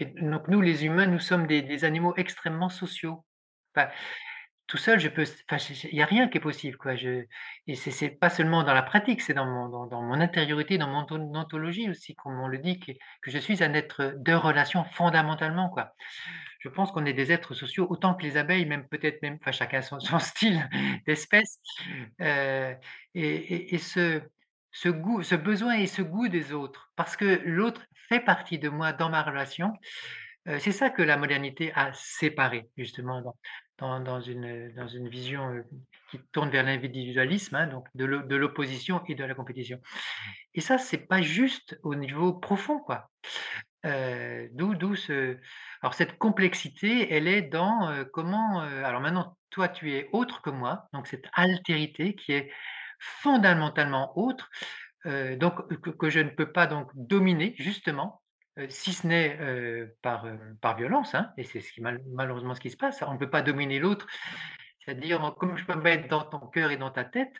Et donc nous, les humains, nous sommes des animaux extrêmement sociaux. Enfin, tout seul, il n'y a rien qui est possible, quoi. Et ce n'est pas seulement dans la pratique, c'est dans mon intériorité, dans mon ontologie aussi, comme on le dit, que je suis un être de relation fondamentalement, quoi. Je pense qu'on est des êtres sociaux autant que les abeilles, même peut-être même, enfin, chacun son style d'espèce. Et ce goût, ce besoin et ce goût des autres, parce que l'autre fait partie de moi dans ma relation. C'est ça que la modernité a séparé, justement, dans une vision qui tourne vers l'individualisme, hein, donc de l'opposition et de la compétition. Et ça, c'est pas juste au niveau profond, quoi. Alors cette complexité, elle est dans comment. Alors maintenant, toi, tu es autre que moi, donc cette altérité qui est fondamentalement autre, donc que je ne peux pas donc dominer, justement. Si ce n'est par violence, hein, et c'est malheureusement ce qui se passe, on ne peut pas dominer l'autre, c'est-à-dire comme je peux me mettre dans ton cœur et dans ta tête,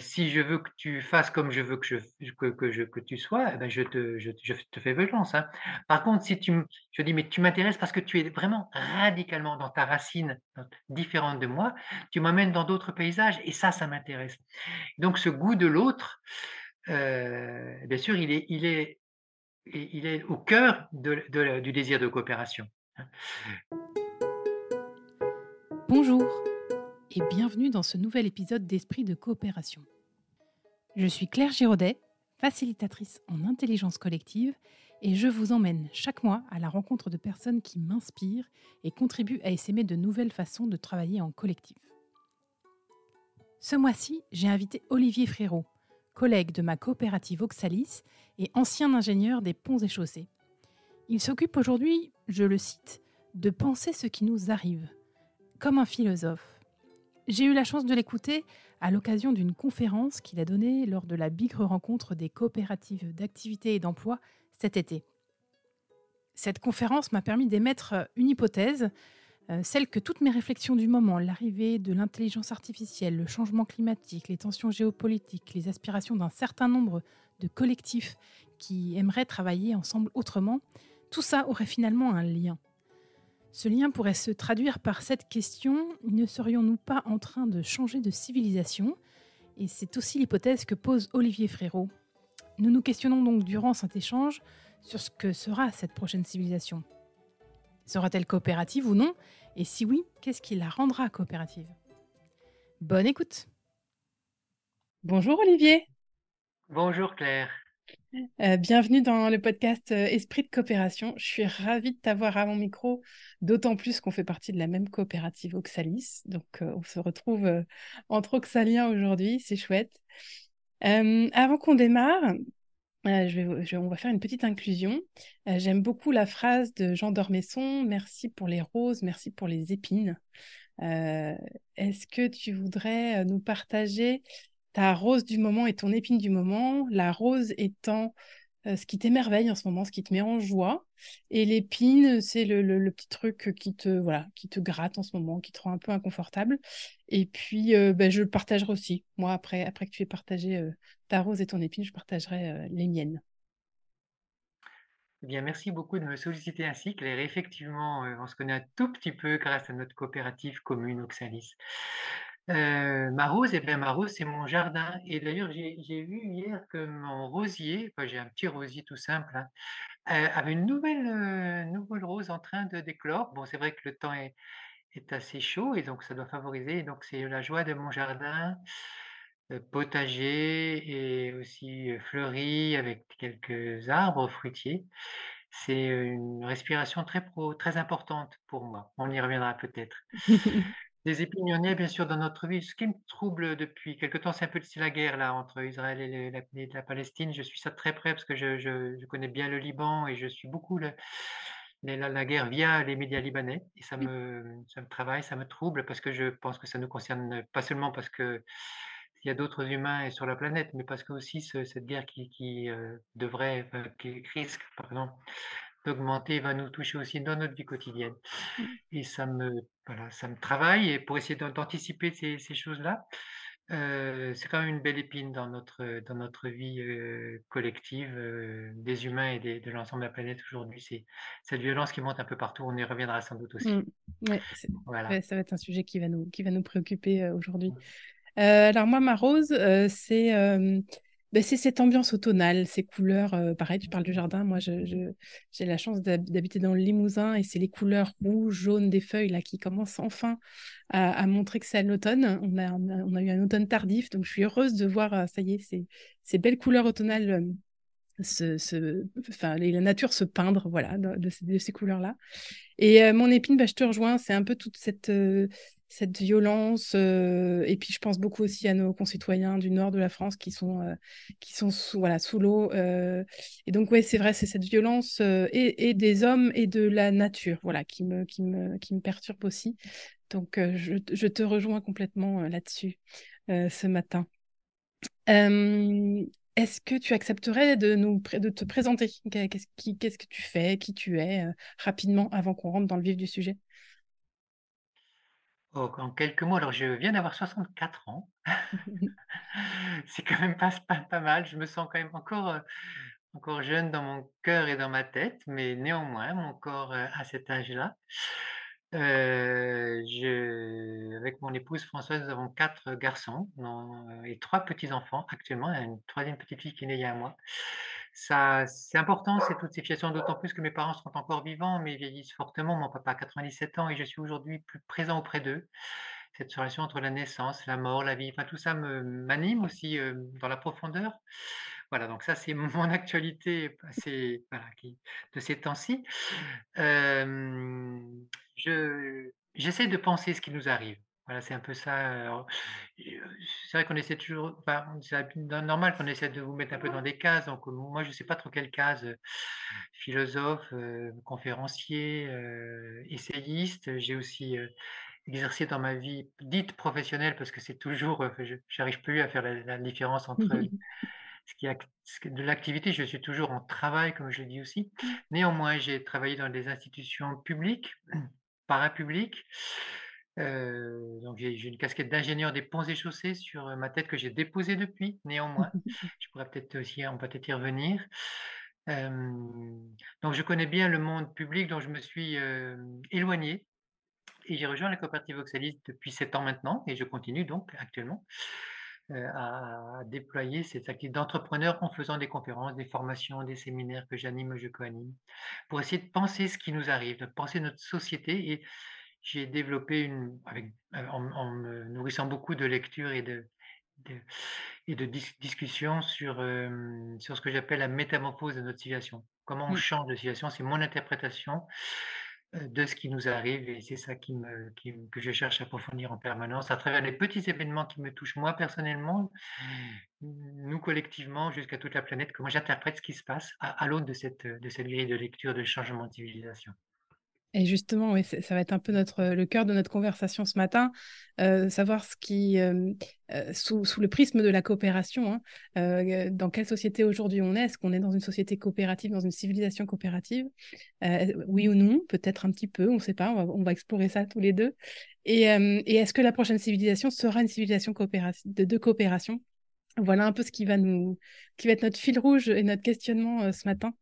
si je veux que tu fasses comme je veux que tu sois, eh ben je te fais violence. Hein. Par contre, si je dis mais tu m'intéresses parce que tu es vraiment radicalement dans ta racine différente de moi, tu m'emmènes dans d'autres paysages et ça m'intéresse. Donc ce goût de l'autre, bien sûr, il est au cœur du désir de coopération. Bonjour et bienvenue dans ce nouvel épisode d'Esprit de coopération. Je suis Claire Giraudet, facilitatrice en intelligence collective, et je vous emmène chaque mois à la rencontre de personnes qui m'inspirent et contribuent à essaimer de nouvelles façons de travailler en collectif. Ce mois-ci, j'ai invité Olivier Frérot, collègue de ma coopérative Oxalis et ancien ingénieur des ponts et chaussées. Il s'occupe aujourd'hui, je le cite, de penser ce qui nous arrive, comme un philosophe. J'ai eu la chance de l'écouter à l'occasion d'une conférence qu'il a donnée lors de la bigre rencontre des coopératives d'activité et d'emploi cet été. Cette conférence m'a permis d'émettre une hypothèse, celle que toutes mes réflexions du moment, l'arrivée de l'intelligence artificielle, le changement climatique, les tensions géopolitiques, les aspirations d'un certain nombre de collectifs qui aimeraient travailler ensemble autrement, tout ça aurait finalement un lien. Ce lien pourrait se traduire par cette question, ne serions-nous pas en train de changer de civilisation ? Et c'est aussi l'hypothèse que pose Olivier Frérot. Nous nous questionnons donc durant cet échange sur ce que sera cette prochaine civilisation. Sera-t-elle coopérative ou non ? Et si oui, qu'est-ce qui la rendra coopérative ? Bonne écoute ! Bonjour Olivier ! Bonjour Claire ! Bienvenue dans le podcast Esprit de coopération. Je suis ravie de t'avoir à mon micro, d'autant plus qu'on fait partie de la même coopérative Oxalis. Donc on se retrouve entre Oxaliens aujourd'hui, c'est chouette. Avant qu'on démarre... on va faire une petite inclusion. J'aime beaucoup la phrase de Jean Dormesson, merci pour les roses, merci pour les épines. Est-ce que tu voudrais nous partager ta rose du moment et ton épine du moment, la rose étant ce qui t'émerveille en ce moment, ce qui te met en joie, et l'épine, c'est le petit truc qui te gratte en ce moment, qui te rend un peu inconfortable. Et puis, je le partagerai aussi. Moi, après que tu aies partagé ta rose et ton épine, je partagerai les miennes. Eh bien, merci beaucoup de me solliciter ainsi, Claire. Effectivement, on se connaît un tout petit peu grâce à notre coopérative commune Oxalis. Ma rose, c'est mon jardin. Et d'ailleurs, j'ai vu hier que mon rosier, j'ai un petit rosier tout simple, hein, avait une nouvelle rose en train de déclore. Bon, c'est vrai que le temps est assez chaud et donc ça doit favoriser. Donc, c'est la joie de mon jardin potager et aussi fleuri avec quelques arbres fruitiers. C'est une respiration très importante pour moi. On y reviendra peut-être. Des épines, il y en a bien sûr dans notre vie. Ce qui me trouble depuis quelque temps, c'est la guerre là, entre Israël et la Palestine. Je suis ça de très près parce que je connais bien le Liban et je suis beaucoup la guerre via les médias libanais. Et ça me travaille, ça me trouble parce que je pense que ça nous concerne pas seulement parce qu'il y a d'autres humains sur la planète, mais parce que aussi cette guerre qui risque, pardon, d'augmenter va nous toucher aussi dans notre vie quotidienne. Et ça me travaille et pour essayer d'anticiper ces choses-là. c'est quand même une belle épine dans notre vie collective des humains et de l'ensemble de la planète aujourd'hui. C'est cette violence qui monte un peu partout, on y reviendra sans doute aussi. Ouais, voilà. Ouais, ça va être un sujet qui va nous préoccuper aujourd'hui. Alors moi, ma rose, c'est cette ambiance automnale, ces couleurs. Pareil, tu parles du jardin, moi j'ai la chance d'habiter dans le Limousin et c'est les couleurs rouges, jaunes des feuilles là, qui commencent enfin à montrer que c'est à l'automne. On a eu un automne tardif, donc je suis heureuse de voir, ça y est, ces belles couleurs automnales, la nature se peindre, voilà, de ces couleurs-là. Et mon épine, je te rejoins, c'est un peu toute cette violence, et puis je pense beaucoup aussi à nos concitoyens du nord de la France qui sont sous l'eau, et donc ouais, c'est vrai, c'est cette violence et des hommes et de la nature, voilà, qui me perturbe aussi, donc je te rejoins complètement là-dessus ce matin. Est-ce que tu accepterais de te présenter, qu'est-ce que tu fais, qui tu es, rapidement, avant qu'on rentre dans le vif du sujet? Oh, en quelques mots, alors je viens d'avoir 64 ans, c'est quand même pas mal, je me sens quand même encore jeune dans mon cœur et dans ma tête, mais néanmoins mon corps à cet âge-là. Avec mon épouse Françoise, nous avons 4 garçons et 3 petits-enfants actuellement, une troisième petite fille qui est née il y a un mois. Ça, c'est important, c'est toutes ces situations, d'autant plus que mes parents sont encore vivants, mais vieillissent fortement. Mon papa a 97 ans et je suis aujourd'hui plus présent auprès d'eux. Cette relation entre la naissance, la mort, la vie, tout ça m'anime aussi dans la profondeur. Voilà, donc ça, c'est mon actualité de ces temps-ci. J'essaie de penser ce qui nous arrive. Voilà, c'est un peu ça. Alors, c'est vrai qu'on essaie toujours, c'est normal qu'on essaie de vous mettre un peu dans des cases. Donc, moi, je ne sais pas trop quelle case. Philosophe, conférencier, essayiste. J'ai aussi exercé dans ma vie dite professionnelle, parce que c'est toujours, je n'arrive plus à faire la différence entre de l'activité. Je suis toujours en travail, comme je le dis aussi. Néanmoins, j'ai travaillé dans des institutions publiques, parapubliques. Donc j'ai une casquette d'ingénieur des ponts et chaussés sur ma tête que j'ai déposée depuis, néanmoins. Je pourrais peut-être y revenir. Donc je connais bien le monde public, dont je me suis éloigné, et j'ai rejoint la coopérative Oxalis depuis 7 ans maintenant, et je continue donc actuellement à déployer cette activité d'entrepreneur en faisant des conférences, des formations, des séminaires que j'anime, je co-anime, pour essayer de penser ce qui nous arrive, de penser notre société. Et j'ai développé, en me nourrissant beaucoup de lectures et de discussions sur ce que j'appelle la métamorphose de notre civilisation. Comment on change de civilisation, c'est mon interprétation de ce qui nous arrive, et c'est ça que je cherche à approfondir en permanence, à travers les petits événements qui me touchent moi personnellement, nous collectivement, jusqu'à toute la planète, comment j'interprète ce qui se passe à l'aune de cette grille de lecture de changement de civilisation. Et justement, oui, ça va être un peu le cœur de notre conversation ce matin, savoir ce qui, sous le prisme de la coopération, dans quelle société aujourd'hui on est. Est-ce qu'on est dans une société coopérative, dans une civilisation coopérative, oui ou non, peut-être un petit peu, on ne sait pas, on va explorer ça tous les deux. Et est-ce que la prochaine civilisation sera une civilisation de coopération? Voilà un peu ce qui va être notre fil rouge et notre questionnement ce matin.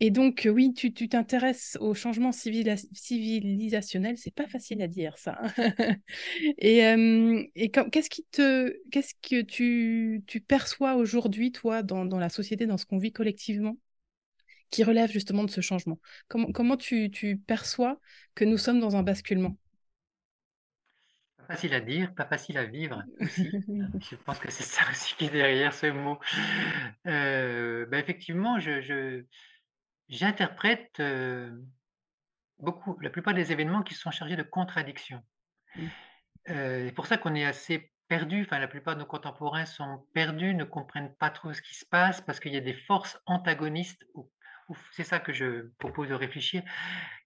Et donc, oui, tu t'intéresses au changement civilisationnel. C'est pas facile à dire, ça. Et qu'est-ce que tu perçois aujourd'hui, toi, dans la société, dans ce qu'on vit collectivement, qui relève justement de ce changement? Comment tu perçois que nous sommes dans un basculement? Pas facile à dire, pas facile à vivre aussi. Je pense que c'est ça aussi qui est derrière ce mot. Effectivement, j'interprète beaucoup, la plupart des événements qui sont chargés de contradictions. C'est pour ça qu'on est assez perdu. Enfin, la plupart de nos contemporains sont perdus, ne comprennent pas trop ce qui se passe, parce qu'il y a des forces antagonistes, c'est ça que je propose de réfléchir,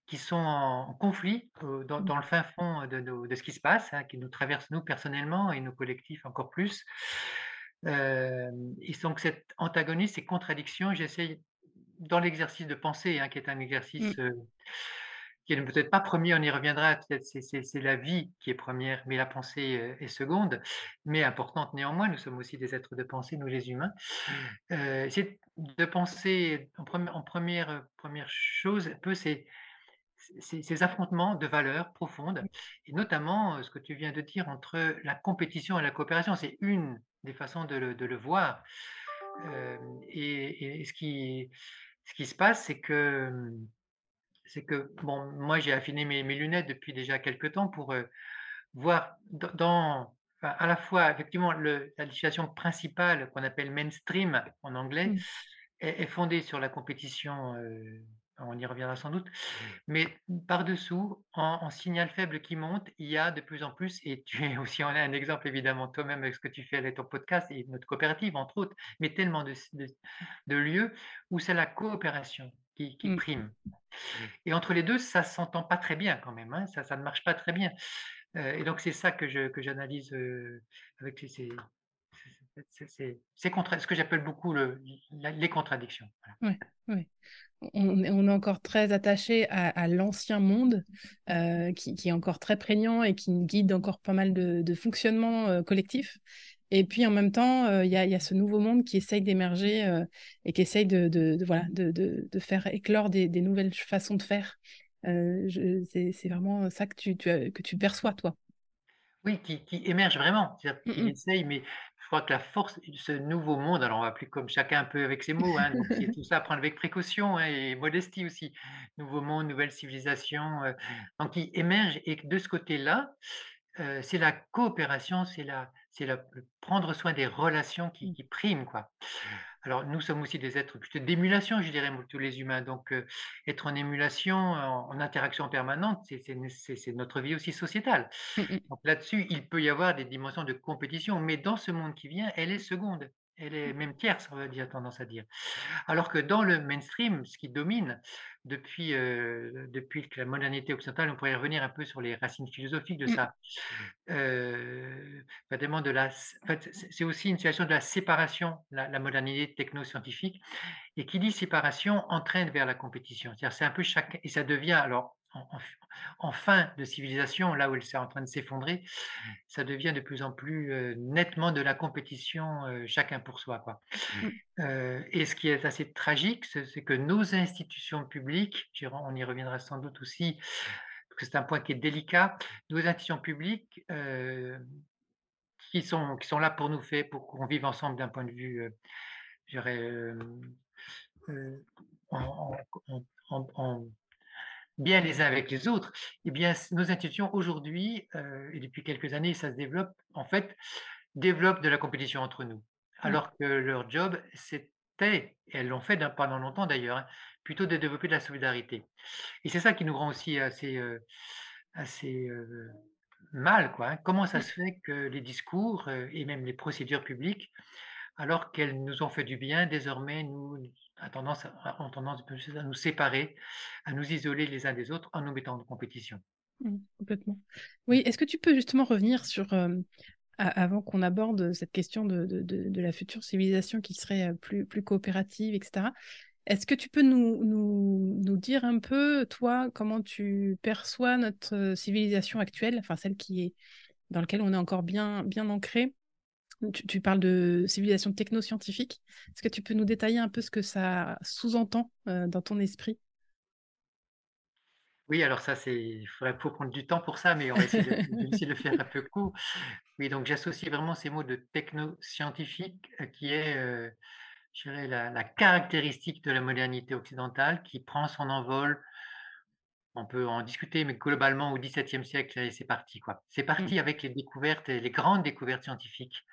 qui sont en conflit dans le fin fond de ce qui se passe, qui nous traverse nous personnellement et nos collectifs encore plus. Et donc cet antagonisme, ces contradictions, j'essaye dans l'exercice de pensée, qui est un exercice qui n'est peut-être pas premier, on y reviendra, peut-être c'est la vie qui est première, mais la pensée est seconde, mais importante néanmoins, nous sommes aussi des êtres de pensée, nous les humains. Essayer de penser en première chose, un peu ces affrontements de valeurs profondes, et notamment ce que tu viens de dire entre la compétition et la coopération, c'est une des façons de le voir. Et ce qui se passe, c'est que bon, moi j'ai affiné mes lunettes depuis déjà quelques temps pour voir à la fois effectivement la législation principale qu'on appelle mainstream en anglais est fondée sur la compétition, on y reviendra sans doute, mais par-dessous, en signal faible qui monte, il y a de plus en plus, et tu es aussi en as un exemple évidemment toi-même avec ce que tu fais avec ton podcast et notre coopérative entre autres, mais tellement de lieux où c'est la coopération qui prime. Et entre les deux, ça ne s'entend pas très bien quand même, hein, ça ne marche pas très bien. Et donc c'est ça que j'analyse avec ce que j'appelle beaucoup les contradictions. Voilà. Oui, oui. On est encore très attaché à l'ancien monde qui est encore très prégnant et qui guide encore pas mal de fonctionnements collectifs. Et puis en même temps, il y a ce nouveau monde qui essaye d'émerger et qui essaye de faire éclore des nouvelles façons de faire. C'est vraiment ça que tu perçois, toi. Oui, qui émerge vraiment. C'est-à-dire qu'il essaye, mais je crois que la force de ce nouveau monde, alors on va appeler comme chacun un peu avec ses mots, hein, donc tout ça à prendre avec précaution, hein, et modestie aussi. Nouveau monde, nouvelle civilisation, donc qui émerge. Et de ce côté-là, c'est la coopération, c'est prendre soin des relations qui prime, quoi. Alors, nous sommes aussi des êtres plutôt d'émulation, je dirais, tous les humains. Donc, être en émulation, en interaction permanente, c'est notre vie aussi sociétale. Donc, là-dessus, il peut y avoir des dimensions de compétition, mais dans ce monde qui vient, elle est seconde. Elle est même tierce, on va dire, tendance à dire. Alors que dans le mainstream, ce qui domine depuis que la modernité occidentale, on pourrait revenir un peu sur les racines philosophiques de ça. C'est aussi une situation de la séparation, la modernité technoscientifique, et qui dit séparation entraîne vers la compétition. C'est-à-dire c'est un peu chacun, et ça devient alors en fin de civilisation, là où elle est en train de s'effondrer, ça devient de plus en plus nettement de la compétition, chacun pour soi, quoi. Et ce qui est assez tragique, c'est que nos institutions publiques, on y reviendra sans doute aussi, parce que c'est un point qui est délicat, nos institutions publiques qui sont là pour nous faire, pour qu'on vive ensemble d'un point de vue, je dirais, bien les uns avec les autres, eh bien, nos institutions aujourd'hui, et depuis quelques années, ça se développe, en fait, développent de la compétition entre nous. Alors que leur job, c'était, et elles l'ont fait pendant longtemps d'ailleurs, hein, plutôt de développer de la solidarité. Et c'est ça qui nous rend aussi assez mal, quoi, hein. Comment ça se fait que les discours et même les procédures publiques, alors qu'elles nous ont fait du bien, désormais, ont tendance à nous séparer, à nous isoler les uns des autres en nous mettant en compétition. Complètement. Oui, est-ce que tu peux justement revenir sur, avant qu'on aborde cette question de la future civilisation qui serait plus coopérative, etc., est-ce que tu peux nous dire un peu, toi, comment tu perçois notre civilisation actuelle, enfin celle dans laquelle on est encore bien ancré? Tu parles de civilisation technoscientifique. Est-ce que tu peux nous détailler un peu ce que ça sous-entend dans ton esprit? Oui, alors ça, il faudrait prendre du temps pour ça, mais on va essayer de le faire un peu court. Oui, donc j'associe vraiment ces mots de technoscientifique qui est, je dirais, la caractéristique de la modernité occidentale qui prend son envol. On peut en discuter, mais globalement, au XVIIe siècle, c'est parti, quoi. C'est parti avec les découvertes, les grandes découvertes scientifiques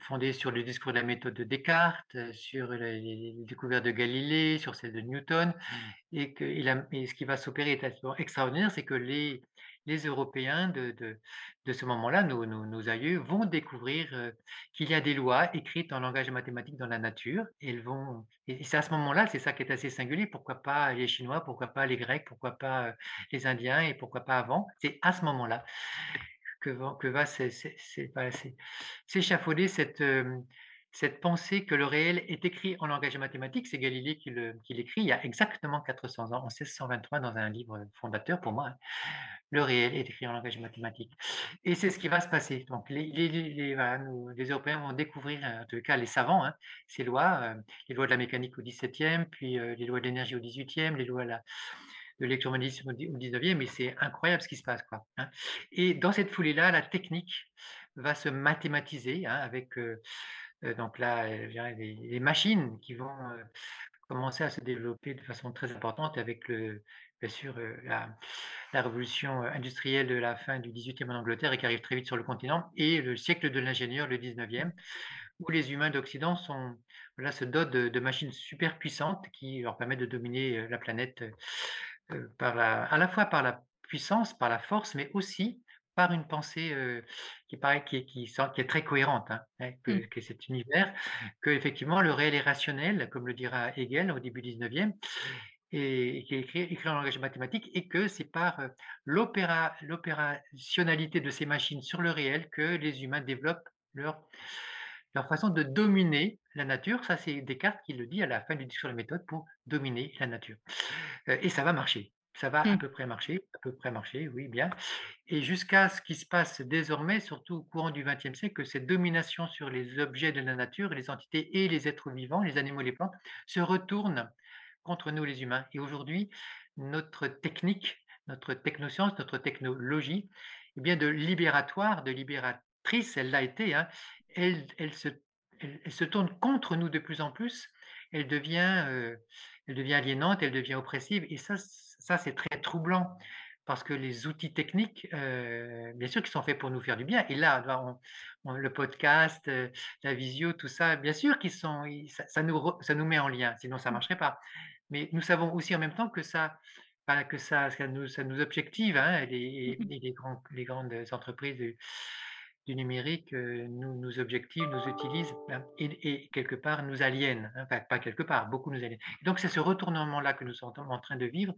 fondées sur le discours de la méthode de Descartes, sur les découvertes de Galilée, sur celle de Newton. Et ce qui va s'opérer est absolument extraordinaire, c'est que les Européens de ce moment-là, nos aïeux, vont découvrir qu'il y a des lois écrites en langage mathématique dans la nature. Et c'est à ce moment-là, c'est ça qui est assez singulier. Pourquoi pas les Chinois, pourquoi pas les Grecs, pourquoi pas les Indiens et pourquoi pas avant. C'est à ce moment-là que va s'échafauder cette cette pensée que le réel est écrit en langage mathématique, c'est Galilée qui l'écrit il y a exactement 400 ans, en 1623, dans un livre fondateur pour moi, hein. Le réel est écrit en langage mathématique. Et c'est ce qui va se passer. Donc, les Européens vont découvrir, en tout cas les savants, hein, ces lois, les lois de la mécanique au XVIIe, puis les lois de l'énergie au XVIIIe, les lois de l'électromagnétisme au XIXe, mais c'est incroyable ce qui se passe, quoi, hein. Et dans cette foulée-là, la technique va se mathématiser, hein, avec... donc là, les machines qui vont commencer à se développer de façon très importante avec, bien sûr, la révolution industrielle de la fin du XVIIIe en Angleterre et qui arrive très vite sur le continent, et le siècle de l'ingénieur, le XIXe, où les humains d'Occident se dotent de machines super puissantes qui leur permettent de dominer la planète à la fois par la puissance, par la force, mais aussi par une pensée qui est très cohérente, hein, que cet univers, que effectivement le réel est rationnel, comme le dira Hegel au début du XIXe, et qui est écrit en langage mathématique, et que c'est par l'opérationnalité de ces machines sur le réel que les humains développent leur façon de dominer la nature. Ça, c'est Descartes qui le dit à la fin du discours de la méthode, pour dominer la nature. Et ça va marcher. Ça va à peu près marcher, oui, bien. Et jusqu'à ce qui se passe désormais, surtout au courant du XXe siècle, que cette domination sur les objets de la nature, les entités et les êtres vivants, les animaux et les plantes, se retourne contre nous les humains. Et aujourd'hui, notre technique, notre technoscience, notre technologie, eh bien de libératoire, de libératrice, elle l'a été, hein, elle se tourne contre nous de plus en plus, elle devient aliénante, elle devient oppressive, et ça, c'est très troublant, parce que les outils techniques, bien sûr, qui sont faits pour nous faire du bien. Et là, le podcast, la visio, tout ça, bien sûr, ça nous met en lien, sinon ça ne marcherait pas. Mais nous savons aussi en même temps que ça nous objective, hein, les grandes entreprises du numérique nous objectivent, nous utilisent, hein, et quelque part nous aliènent, hein, enfin, pas quelque part, beaucoup nous aliènent. Et donc c'est ce retournement-là que nous sommes en train de vivre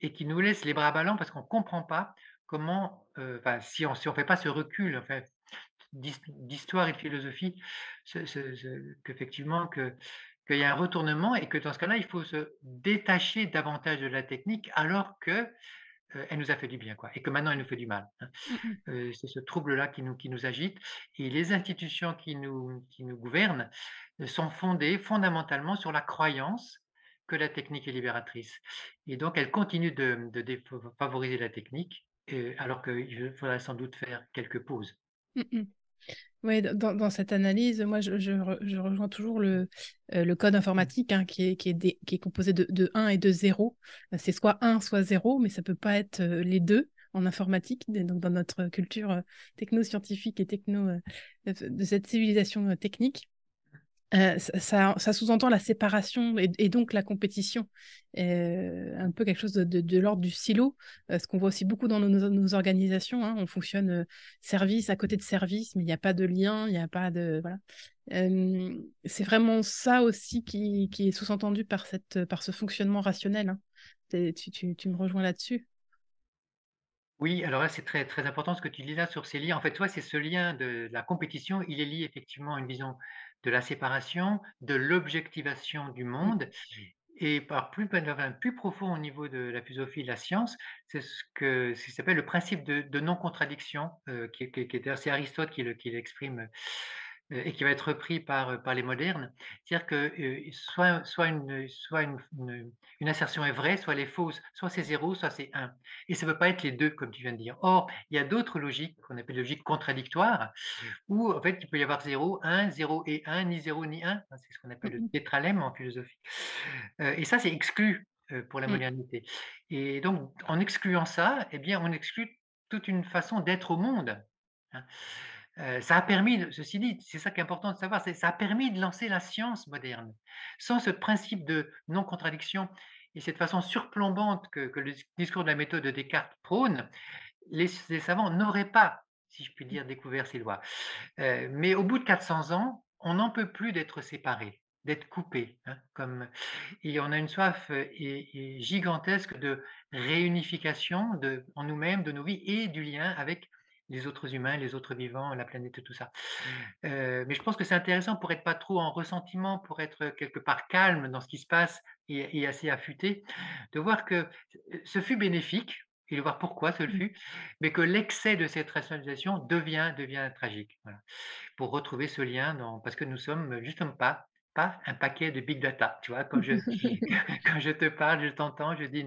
et qui nous laisse les bras ballants, parce qu'on ne comprend pas comment, si on ne fait pas ce recul, enfin, d'histoire et de philosophie, qu'effectivement qu'il y a un retournement, et que dans ce cas-là, il faut se détacher davantage de la technique, alors que elle nous a fait du bien, quoi, et que maintenant elle nous fait du mal. C'est ce trouble-là qui nous agite, et les institutions qui nous gouvernent sont fondées fondamentalement sur la croyance que la technique est libératrice. Et donc elle continue de favoriser la technique, alors qu'il faudrait sans doute faire quelques pauses. Oui, dans cette analyse, moi je rejoins toujours le code informatique, hein, qui est composé de 1 et de 0. C'est soit 1, soit 0, mais ça ne peut pas être les deux en informatique. Donc dans notre culture techno-scientifique et de cette civilisation technique, ça sous-entend la séparation et donc la compétition, un peu quelque chose de l'ordre du silo, ce qu'on voit aussi beaucoup dans nos organisations, hein. On fonctionne service à côté de service, mais il n'y a pas de lien, il n'y a pas de... Voilà. C'est vraiment ça aussi qui est sous-entendu par ce fonctionnement rationnel, hein. Tu me rejoins là-dessus? Oui, alors là, c'est très, très important ce que tu dis là sur ces liens. En fait, toi, c'est ce lien de la compétition, il est lié effectivement à une vision de la séparation, de l'objectivation du monde, et par plus profond au niveau de la philosophie et la science, c'est ce qui s'appelle le principe de non-contradiction, c'est Aristote qui l'exprime, et qui va être repris par les modernes. C'est-à-dire que soit une assertion est vraie, soit elle est fausse, soit c'est 0, soit c'est 1. Et ça ne peut pas être les deux, comme tu viens de dire. Or, il y a d'autres logiques, qu'on appelle logiques contradictoires, où en fait, il peut y avoir 0, 1, 0 et 1, ni 0 ni 1. C'est ce qu'on appelle le tétralème en philosophie. Et ça, c'est exclu pour la modernité. Et donc, en excluant ça, eh bien, on exclut toute une façon d'être au monde, hein. Ça a permis, ceci dit, c'est ça qui est important de savoir, ça a permis de lancer la science moderne. Sans ce principe de non-contradiction et cette façon surplombante que le discours de la méthode de Descartes prône, les savants n'auraient pas, si je puis dire, découvert ces lois. Mais au bout de 400 ans, on n'en peut plus d'être séparés, d'être coupés, hein, et on a une soif gigantesque de réunification en nous-mêmes, de nos vies et du lien avec les autres humains, les autres vivants, la planète et tout ça. Mais je pense que c'est intéressant pour être pas trop en ressentiment, pour être quelque part calme dans ce qui se passe et assez affûté, de voir que ce fut bénéfique, et de voir pourquoi ce le fut, mais que l'excès de cette rationalisation devient tragique. Voilà. Pour retrouver ce lien, parce que nous sommes justement pas un paquet de big data. Tu vois, quand je te parle, je t'entends, je dis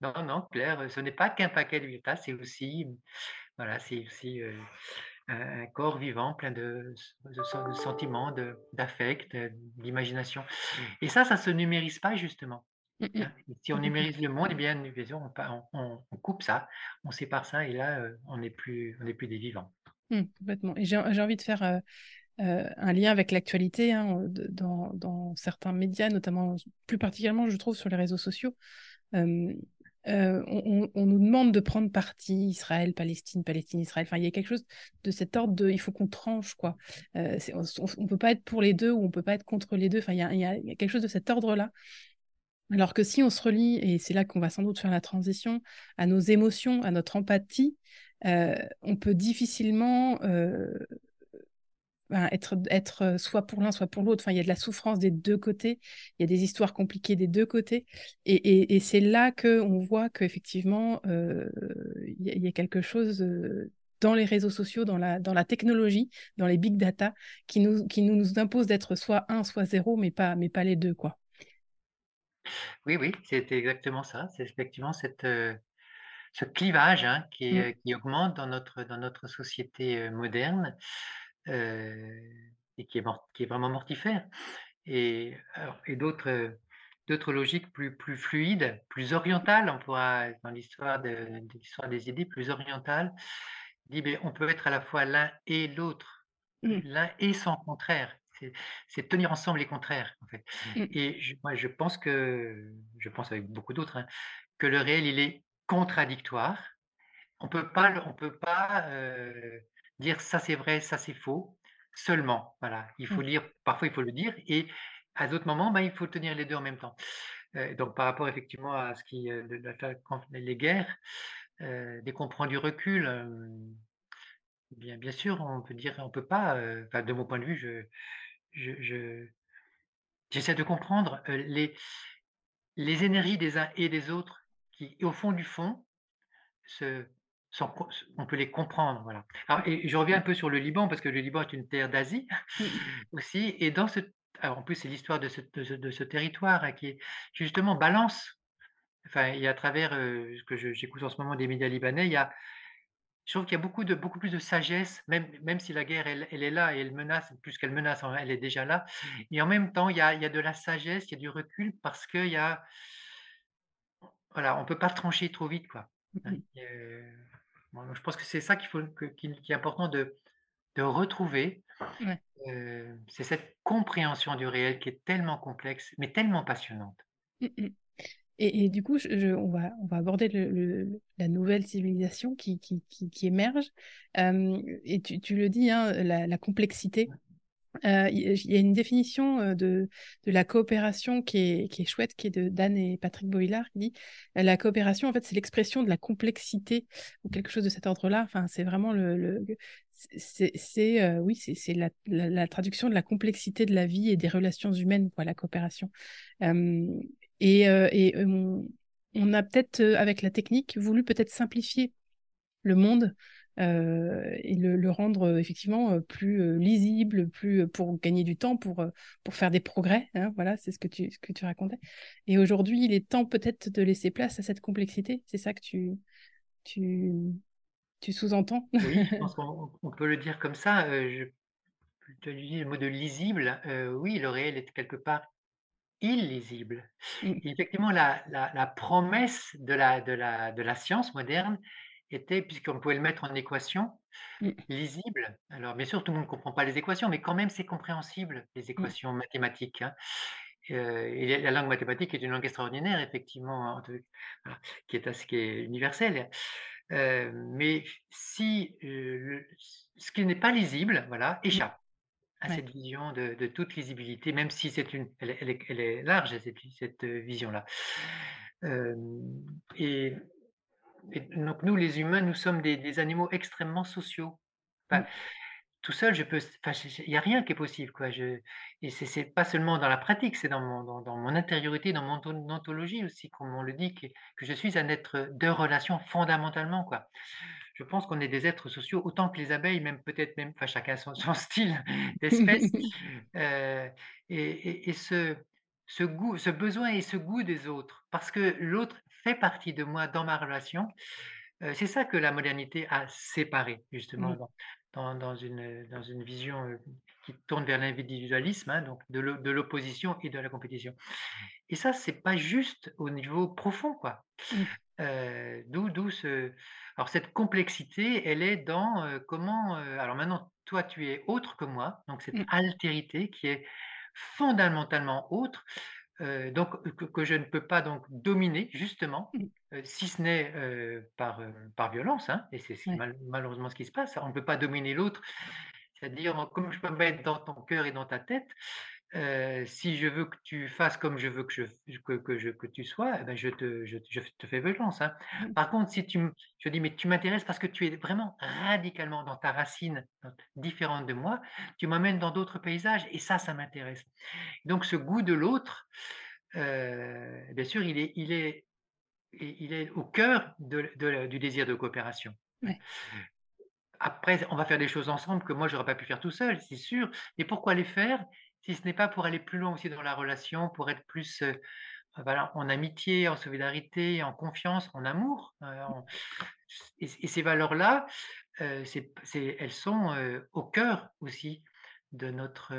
non, Claire, ce n'est pas qu'un paquet de big data, c'est aussi, voilà, un corps vivant plein de sentiments, d'affect, d'imagination. Et ça se numérise pas justement. Si on numérise le monde, eh bien, on coupe ça, on sépare ça, et là, on n'est plus des vivants. Complètement. Et j'ai envie de faire un lien avec l'actualité, hein, dans certains médias, notamment, plus particulièrement, je trouve, sur les réseaux sociaux. On nous demande de prendre parti, Israël, Palestine, Palestine, Israël. Enfin, il y a quelque chose de cet ordre de, il faut qu'on tranche, quoi. On peut pas être pour les deux ou on peut pas être contre les deux. Enfin, il y a quelque chose de cet ordre-là. Alors que si on se relie, et c'est là qu'on va sans doute faire la transition, à nos émotions, à notre empathie, on peut difficilement être soit pour l'un, soit pour l'autre. Enfin, il y a de la souffrance des deux côtés, il y a des histoires compliquées des deux côtés, et c'est là qu'on voit qu'effectivement, il y a quelque chose... dans les réseaux sociaux, dans la technologie, dans les big data, qui nous impose d'être soit 1, soit 0, mais pas les deux, quoi. Oui, c'est exactement ça. C'est effectivement ce clivage, hein, qui augmente dans notre société moderne, et qui est vraiment mortifère. Et d'autres logiques plus fluides, plus orientales, on pourra, dans l'histoire des idées, plus orientales, dit, mais on peut être à la fois l'un et l'autre, l'un et son contraire. C'est tenir ensemble les contraires, en fait. Et je pense avec beaucoup d'autres, hein, que le réel, il est contradictoire. On peut pas dire ça c'est vrai, ça c'est faux. Seulement, voilà. Il faut lire. Parfois, il faut le dire, et à d'autres moments, il faut tenir les deux en même temps. Donc, par rapport effectivement à ce qui les guerres, dès qu'on prend du recul. Bien sûr, on peut dire, on peut pas. De mon point de vue, j'essaie de comprendre les énergies des uns et des autres qui, au fond du fond, on peut les comprendre. Voilà. Alors, et je reviens un peu sur le Liban, parce que le Liban est une terre d'Asie aussi, et alors en plus, c'est l'histoire de ce territoire, hein, qui est justement balance. Enfin, et à travers ce que j'écoute en ce moment des médias libanais, je trouve qu'il y a beaucoup plus de sagesse, même si la guerre, elle est là et elle menace, plus qu'elle menace, elle est déjà là. Et en même temps, il y a de la sagesse, il y a du recul, parce que voilà, on ne peut pas trancher trop vite, quoi. Bon, je pense que c'est ça qui est important de retrouver. Ouais. C'est cette compréhension du réel qui est tellement complexe, mais tellement passionnante. Et du coup, on va aborder la nouvelle civilisation qui émerge. Et tu le dis, hein, la complexité. Il y a une définition de la coopération qui est chouette, qui est de Dan et Patrick Boillard, qui dit la coopération, en fait, c'est l'expression de la complexité, ou quelque chose de cet ordre-là. Enfin, c'est vraiment c'est la traduction de la complexité de la vie et des relations humaines, quoi, la coopération. Et on a peut-être, avec la technique, voulu peut-être simplifier le monde, et le rendre effectivement plus lisible, plus, pour gagner du temps, pour faire des progrès. Hein, voilà, c'est ce que tu racontais. Et aujourd'hui, il est temps peut-être de laisser place à cette complexité. C'est ça que tu sous-entends. Oui, je pense qu'on peut le dire comme ça. Tu as dit le mot de lisible. Oui, le réel est quelque part illisible. Et effectivement, la promesse de la science moderne était, puisqu'on pouvait le mettre en équation, lisible. Alors, bien sûr, tout le monde ne comprend pas les équations, mais quand même, c'est compréhensible, les équations mathématiques. Hein. Et la langue mathématique est une langue extraordinaire, effectivement, qui est universelle. Mais si ce qui n'est pas lisible, voilà, échappe à cette vision de toute lisibilité, même si elle est large, cette vision-là. Et Et donc nous, les humains, nous sommes des animaux extrêmement sociaux. Enfin, tout seul, je peux. Enfin, il n'y a rien qui est possible, quoi. Et c'est pas seulement dans la pratique, c'est dans mon intériorité, dans mon ontologie aussi, comme on le dit, que je suis un être de relation fondamentalement, quoi. Je pense qu'on est des êtres sociaux autant que les abeilles, même peut-être même. Enfin, chacun son style d'espèce. Et ce goût, ce besoin et ce goût des autres, parce que l'autre fait partie de moi dans ma relation. C'est ça que la modernité a séparé, justement, dans une vision qui tourne vers l'individualisme, hein, donc de l'opposition et de la compétition. Et ça, ce n'est pas juste au niveau profond, quoi. D'où cette complexité, elle est dans comment… alors maintenant, toi, tu es autre que moi, donc cette altérité qui est fondamentalement autre, donc que je ne peux pas donc dominer justement, si ce n'est par violence, hein, et c'est malheureusement ce qui se passe. On ne peut pas dominer l'autre, c'est-à-dire comme je peux me mettre dans ton cœur et dans ta tête, si je veux que tu fasses comme je veux que tu sois, eh ben je te fais violence, hein. Par contre, si je dis mais tu m'intéresses parce que tu es vraiment radicalement dans ta racine différente de moi, tu m'emmènes dans d'autres paysages et ça m'intéresse. Donc ce goût de l'autre, bien sûr, il est au cœur du désir de coopération. Oui. Après, on va faire des choses ensemble que moi, je n'aurais pas pu faire tout seul, c'est sûr. Mais pourquoi les faire si ce n'est pas pour aller plus loin aussi dans la relation, pour être plus en amitié, en solidarité, en confiance, en amour. Et ces valeurs-là, elles sont au cœur aussi de notre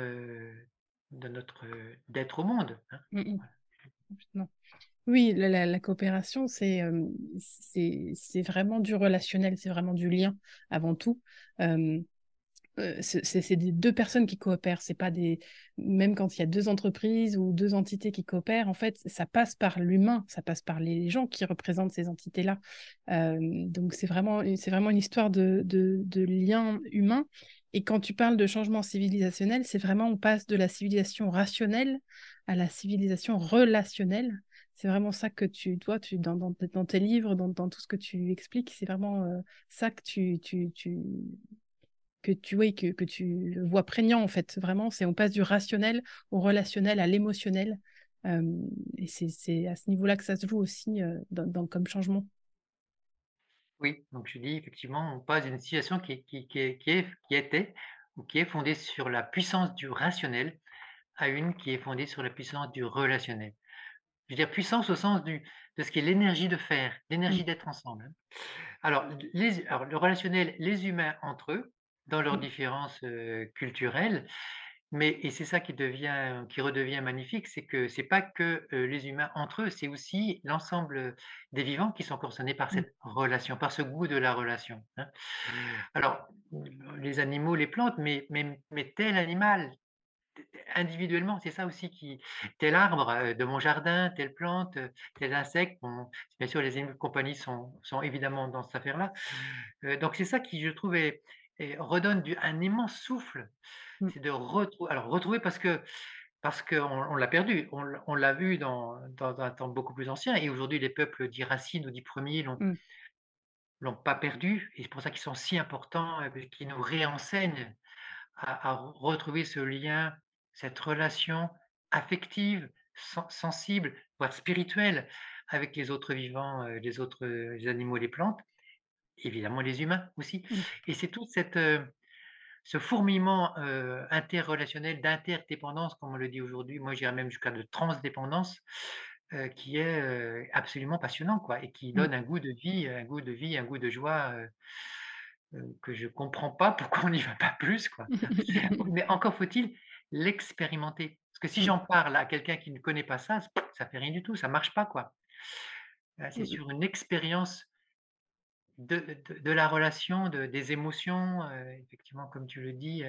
d'être au monde, hein. Voilà. Oui, la coopération, c'est vraiment du relationnel, c'est vraiment du lien avant tout. C'est des deux personnes qui coopèrent, c'est pas des... Même quand il y a deux entreprises ou deux entités qui coopèrent, en fait, ça passe par l'humain, ça passe par les gens qui représentent ces entités-là. Donc, c'est vraiment une histoire de lien humain. Et quand tu parles de changement civilisationnel, c'est vraiment, on passe de la civilisation rationnelle à la civilisation relationnelle. C'est vraiment ça que tu dans tes livres, dans tout ce que tu expliques, c'est vraiment ça que tu vois prégnant, en fait. Vraiment, on passe du rationnel au relationnel, à l'émotionnel, et c'est à ce niveau-là que ça se joue aussi comme changement. Oui, donc je dis effectivement, on passe d'une situation qui est fondée sur la puissance du rationnel à une qui est fondée sur la puissance du relationnel. Je veux dire puissance au sens de ce qui est l'énergie de faire, l'énergie d'être ensemble. Alors, le relationnel, les humains entre eux, dans leurs différences culturelles, et c'est ça qui redevient magnifique, c'est que c'est pas que les humains entre eux, c'est aussi l'ensemble des vivants qui sont concernés par cette relation, par ce goût de la relation, hein. Alors, les animaux, les plantes, mais tel animal, individuellement, c'est ça aussi tel arbre de mon jardin, telle plante, tel insecte. Bon, bien sûr, les animaux de compagnie sont évidemment dans cette affaire-là. Donc, c'est ça qui, je trouve, redonne un immense souffle, c'est de retrouver, parce qu'on l'a perdu, on l'a vu dans un temps beaucoup plus ancien, et aujourd'hui les peuples dits Racine ou dits premiers l'ont pas perdu, et c'est pour ça qu'ils sont si importants, qu'ils nous réenseignent à retrouver ce lien, cette relation affective, sensible, voire spirituelle avec les autres vivants, les animaux et les plantes, évidemment les humains aussi. Et c'est tout ce fourmillement interrelationnel, d'interdépendance, comme on le dit aujourd'hui, moi j'irais même jusqu'à de transdépendance, qui est absolument passionnant, quoi, et qui donne un goût de vie, un goût de joie, que je ne comprends pas pourquoi on n'y va pas plus, quoi. Mais encore faut-il l'expérimenter, parce que si j'en parle à quelqu'un qui ne connaît pas ça, ça ne fait rien du tout, ça ne marche pas, quoi. C'est sur une expérience de la relation, des émotions, effectivement, comme tu le dis,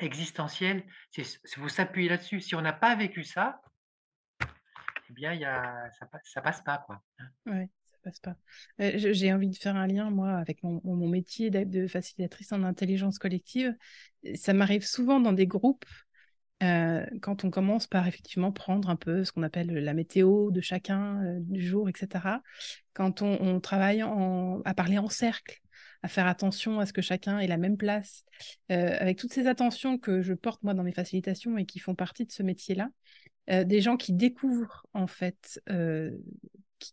existentielles. Si vous s'appuyez là-dessus, si on n'a pas vécu ça, eh bien, ça passe pas, quoi. Oui, ça passe pas. J'ai envie de faire un lien, moi, avec mon métier de facilitatrice en intelligence collective. Ça m'arrive souvent dans des groupes quand on commence par effectivement prendre un peu ce qu'on appelle la météo de chacun, du jour, etc. Quand on travaille à parler en cercle, à faire attention à ce que chacun ait la même place, avec toutes ces attentions que je porte moi dans mes facilitations et qui font partie de ce métier-là, des gens qui découvrent en fait,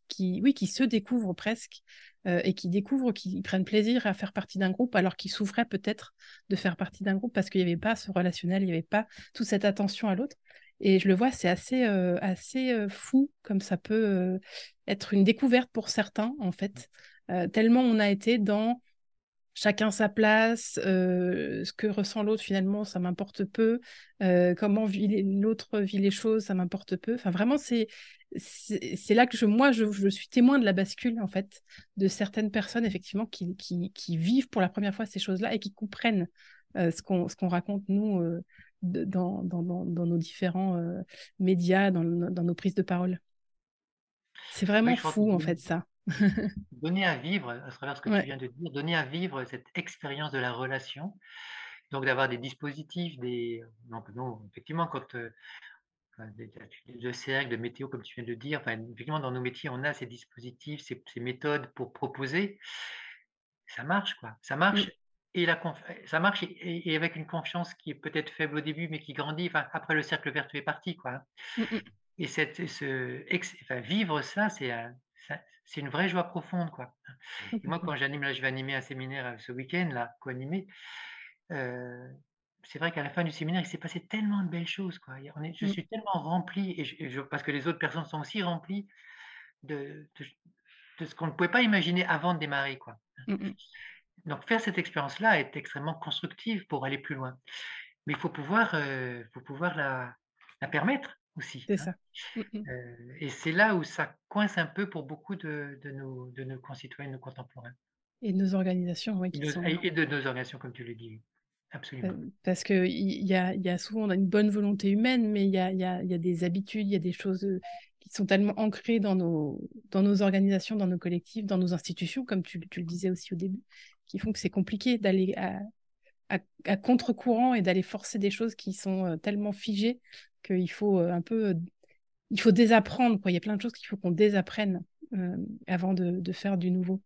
qui se découvrent presque, et qui découvrent qu'ils prennent plaisir à faire partie d'un groupe alors qu'ils souffraient peut-être de faire partie d'un groupe parce qu'il n'y avait pas ce relationnel, il n'y avait pas toute cette attention à l'autre. Et je le vois, c'est assez fou comme ça peut être une découverte pour certains en fait, tellement on a été dans chacun sa place, ce que ressent l'autre finalement ça m'importe peu, comment l'autre vit les choses ça m'importe peu, enfin vraiment c'est là que je suis témoin de la bascule en fait, de certaines personnes effectivement qui vivent pour la première fois ces choses-là et qui comprennent ce qu'on raconte nous dans nos différents médias, dans nos prises de parole. C'est vraiment fou en fait ça. Donner à vivre, à travers ce que tu viens de dire, donner à vivre cette expérience de la relation, donc d'avoir des dispositifs, donc non, effectivement, quand de cercle, de météo, comme tu viens de dire, enfin, effectivement, dans nos métiers, on a ces dispositifs, ces méthodes pour proposer, ça marche, quoi. Ça marche, et avec une confiance qui est peut-être faible au début, mais qui grandit, enfin, après le cercle vertueux est parti, quoi. Et vivre ça, c'est une vraie joie profonde, quoi. Et moi, quand j'anime, là, je vais animer un séminaire ce week-end, là, co-animé. C'est vrai qu'à la fin du séminaire, il s'est passé tellement de belles choses, quoi. Je suis tellement rempli, parce que les autres personnes sont aussi remplies de ce qu'on ne pouvait pas imaginer avant de démarrer, quoi. Donc, faire cette expérience-là est extrêmement constructive pour aller plus loin. Mais il faut pouvoir la permettre aussi. C'est ça. Et c'est là où ça coince un peu pour beaucoup de nos concitoyens, de nos contemporains. Et de nos organisations, oui. Et de nos organisations, comme tu le dis. Absolument. Parce qu'il y a souvent une bonne volonté humaine, mais il y a des habitudes, il y a des choses qui sont tellement ancrées dans nos organisations, dans nos collectifs, dans nos institutions, comme tu le disais aussi au début, qui font que c'est compliqué d'aller à contre-courant et d'aller forcer des choses qui sont tellement figées qu'il faut il faut désapprendre, quoi. Il y a plein de choses qu'il faut qu'on désapprenne avant de faire du nouveau.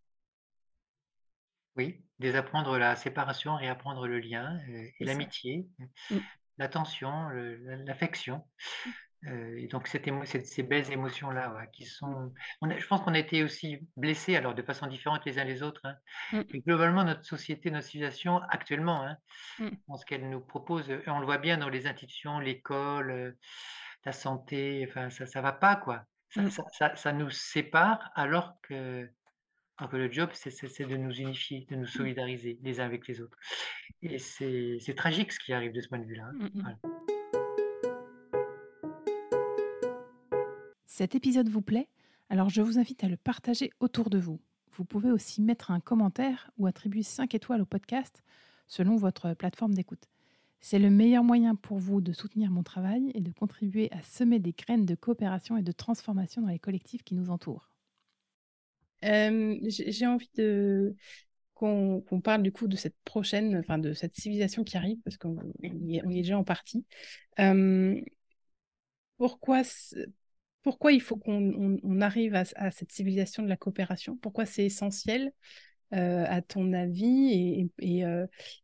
Oui, désapprendre la séparation, réapprendre le lien et l'amitié, l'attention, l'affection. Et donc, ces belles émotions-là, ouais, qui sont... je pense qu'on a été aussi blessés, alors de façon différente les uns les autres. Hein. Et globalement, notre société, notre civilisation, actuellement, hein, ce qu'elle nous propose, et on le voit bien dans les institutions, l'école, la santé, enfin, ça va pas, quoi. Ça nous sépare, alors que... Alors que le job, c'est de nous unifier, de nous solidariser les uns avec les autres. Et c'est tragique ce qui arrive de ce point de vue-là. Voilà. Cet épisode vous plaît? Alors je vous invite à le partager autour de vous. Vous pouvez aussi mettre un commentaire ou attribuer 5 étoiles au podcast selon votre plateforme d'écoute. C'est le meilleur moyen pour vous de soutenir mon travail et de contribuer à semer des graines de coopération et de transformation dans les collectifs qui nous entourent. J'ai envie qu'on parle du coup de cette prochaine, enfin de cette civilisation qui arrive, parce qu'on y est déjà en partie. Pourquoi il faut qu'on arrive à cette civilisation de la coopération? Pourquoi c'est essentiel à ton avis et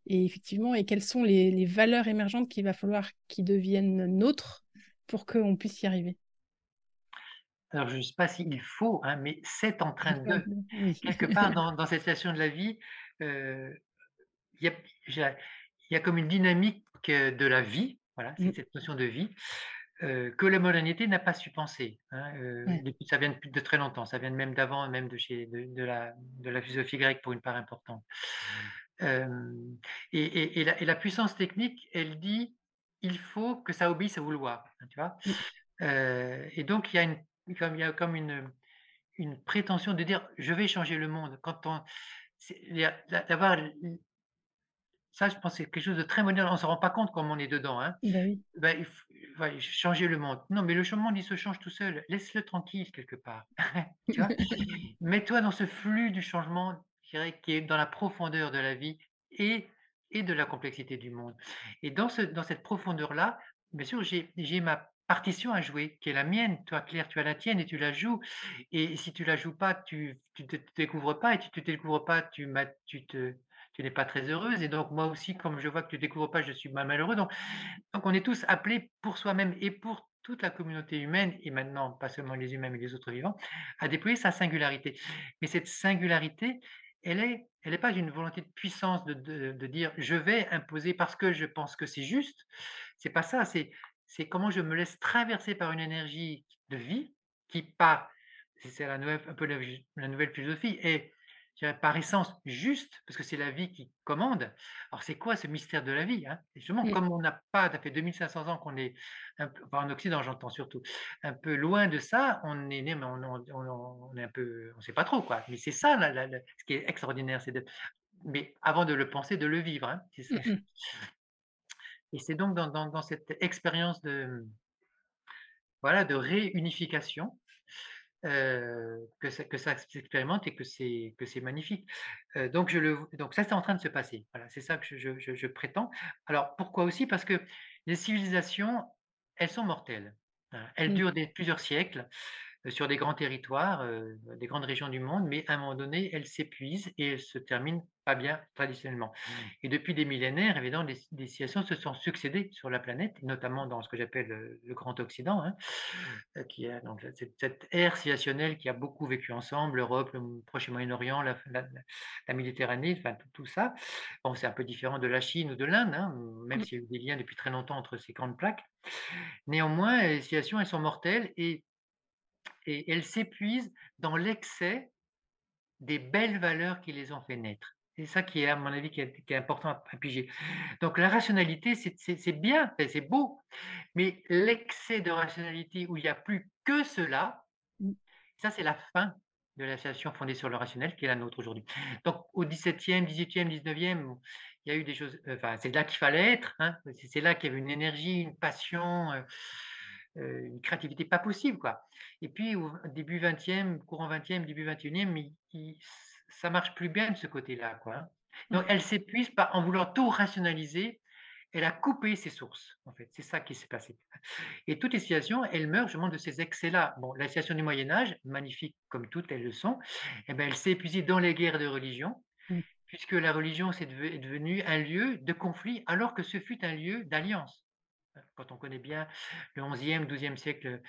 effectivement, et quelles sont les valeurs émergentes qu'il va falloir qu'ils deviennent nôtres pour qu'on puisse y arriver? Alors, je ne sais pas s'il faut, hein, mais c'est en train de... Quelque part, dans cette situation de la vie, il y a comme une dynamique de la vie, voilà, c'est cette notion de vie, que la modernité n'a pas su penser. Hein, ça vient de très longtemps, ça vient même d'avant, même de la philosophie grecque pour une part importante. Et la puissance technique, elle dit, il faut que ça obéisse à vouloir. Hein, tu vois, et donc, il y a comme une prétention de dire je vais changer le monde. Ça, je pense que c'est quelque chose de très moderne. On ne se rend pas compte comme on est dedans. Hein. Il faut changer le monde. Non, mais le monde, il se change tout seul. Laisse-le tranquille quelque part. Tu vois, mets-toi dans ce flux du changement qui est dans la profondeur de la vie et de la complexité du monde. Et dans cette profondeur-là, bien sûr, j'ai ma partition à jouer, qui est la mienne. Toi, Claire, tu as la tienne et tu la joues. Et si tu la joues pas, tu te découvres pas. Et si tu te découvres pas, tu n'es pas très heureuse. Et donc, moi aussi, comme je vois que tu ne découvres pas, je suis malheureux. Donc, on est tous appelés pour soi-même et pour toute la communauté humaine, et maintenant, pas seulement les humains, mais les autres vivants, à déployer sa singularité. Mais cette singularité, elle n'est pas une volonté de puissance de dire « je vais imposer parce que je pense que c'est juste ». C'est pas ça, c'est comment je me laisse traverser par une énergie de vie qui, c'est un peu la nouvelle philosophie, est par essence juste, parce que c'est la vie qui commande. Alors, c'est quoi ce mystère de la vie, hein? Justement, comme on n'a pas, ça fait 2500 ans qu'on est, en Occident j'entends surtout, un peu loin de ça, on est né, mais on est un peu, on ne sait pas trop, quoi. Mais c'est ça, ce qui est extraordinaire, mais avant de le penser, de le vivre. Hein? Et c'est donc dans cette expérience de réunification que ça s'expérimente et que c'est magnifique. Donc ça, c'est en train de se passer. Voilà, c'est ça que je prétends. Alors, pourquoi aussi? Parce que les civilisations, elles sont mortelles. Elles durent plusieurs siècles sur des grands territoires, des grandes régions du monde, mais à un moment donné, elles s'épuisent et elles se terminent pas bien traditionnellement. Et depuis des millénaires, évidemment, des civilisations se sont succédées sur la planète, notamment dans ce que j'appelle le Grand Occident, hein, qui est donc cette ère civilisationnelle qui a beaucoup vécu ensemble, l'Europe, le Proche et Moyen-Orient, la Méditerranée, enfin tout ça. Bon, c'est un peu différent de la Chine ou de l'Inde, hein, même s'il y a eu des liens depuis très longtemps entre ces grandes plaques. Néanmoins, les civilisations, elles sont mortelles et elles s'épuisent dans l'excès des belles valeurs qui les ont fait naître. C'est ça qui est, à mon avis, qui est important à piger. Donc, la rationalité, c'est bien, c'est beau, mais l'excès de rationalité où il n'y a plus que cela, ça, c'est la fin de la civilisation fondée sur le rationnel qui est la nôtre aujourd'hui. Donc, au XVIIe, XVIIIe, XIXe, il y a eu des choses… Enfin, c'est là qu'il fallait être, hein, c'est là qu'il y avait une énergie, une passion… une créativité pas possible, quoi. Et puis au début 20e, courant 20e, début 21e, ça marche plus bien de ce côté-là, quoi. Donc elle s'épuise en voulant tout rationaliser, elle a coupé ses sources, en fait. C'est ça qui s'est passé. Et toutes les civilisations, elles meurent justement de ces excès-là. Bon, la civilisation du Moyen-Âge, magnifique comme toutes elles le sont, eh ben, elle s'est épuisée dans les guerres de religion, puisque la religion est devenue un lieu de conflit, alors que ce fut un lieu d'alliance. Quand on connaît bien le 11e, 12e siècle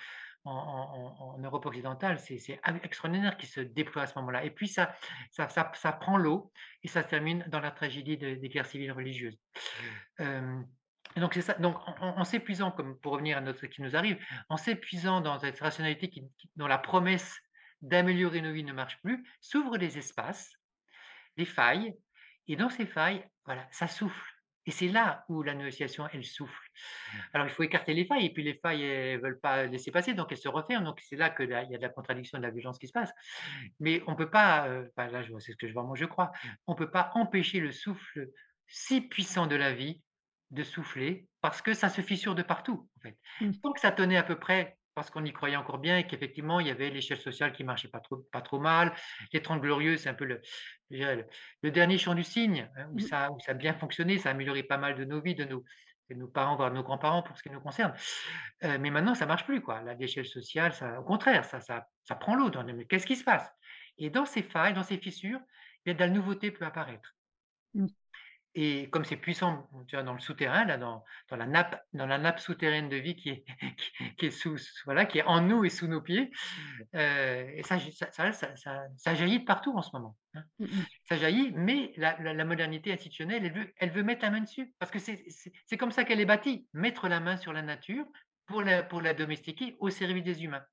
en Europe occidentale, c'est extraordinaire qui se déploie à ce moment-là. Et puis, ça prend l'eau et ça se termine dans la tragédie des guerres civiles religieuses. Donc, c'est ça. Donc, en s'épuisant, comme pour revenir à ce qui nous arrive, en s'épuisant dans cette rationalité dont la promesse d'améliorer nos vies ne marche plus, s'ouvrent des espaces, des failles, et dans ces failles, voilà, ça souffle. Et c'est là où la négociation, elle souffle. Alors, il faut écarter les failles, et puis les failles, elles ne veulent pas laisser passer, donc elles se referment. Donc, c'est là qu'il y a de la contradiction, de la violence qui se passe. Mais on ne peut pas, là, c'est ce que vraiment je crois, on ne peut pas empêcher le souffle si puissant de la vie de souffler, parce que ça se fissure de partout, en fait. Tant que ça tenait à peu près, parce qu'on y croyait encore bien et qu'effectivement, il y avait l'échelle sociale qui ne marchait pas trop mal. Les 30 Glorieuses, c'est un peu le dernier chant du cygne, hein, où ça a bien fonctionné, ça a amélioré pas mal de nos vies, de nos parents, voire de nos grands-parents pour ce qui nous concerne. Mais maintenant, ça ne marche plus, quoi. L'échelle sociale, au contraire, ça prend l'eau. Mais qu'est-ce qui se passe? Et dans ces failles, dans ces fissures, bien, de la nouveauté peut apparaître. Et comme c'est puissant, tu vois, dans le souterrain, là, dans la nappe souterraine de vie qui est en nous et sous nos pieds, et ça jaillit de partout en ce moment. Hein. Ça jaillit, mais la modernité institutionnelle, elle veut mettre la main dessus, parce que c'est comme ça qu'elle est bâtie, mettre la main sur la nature pour la domestiquer au service des humains.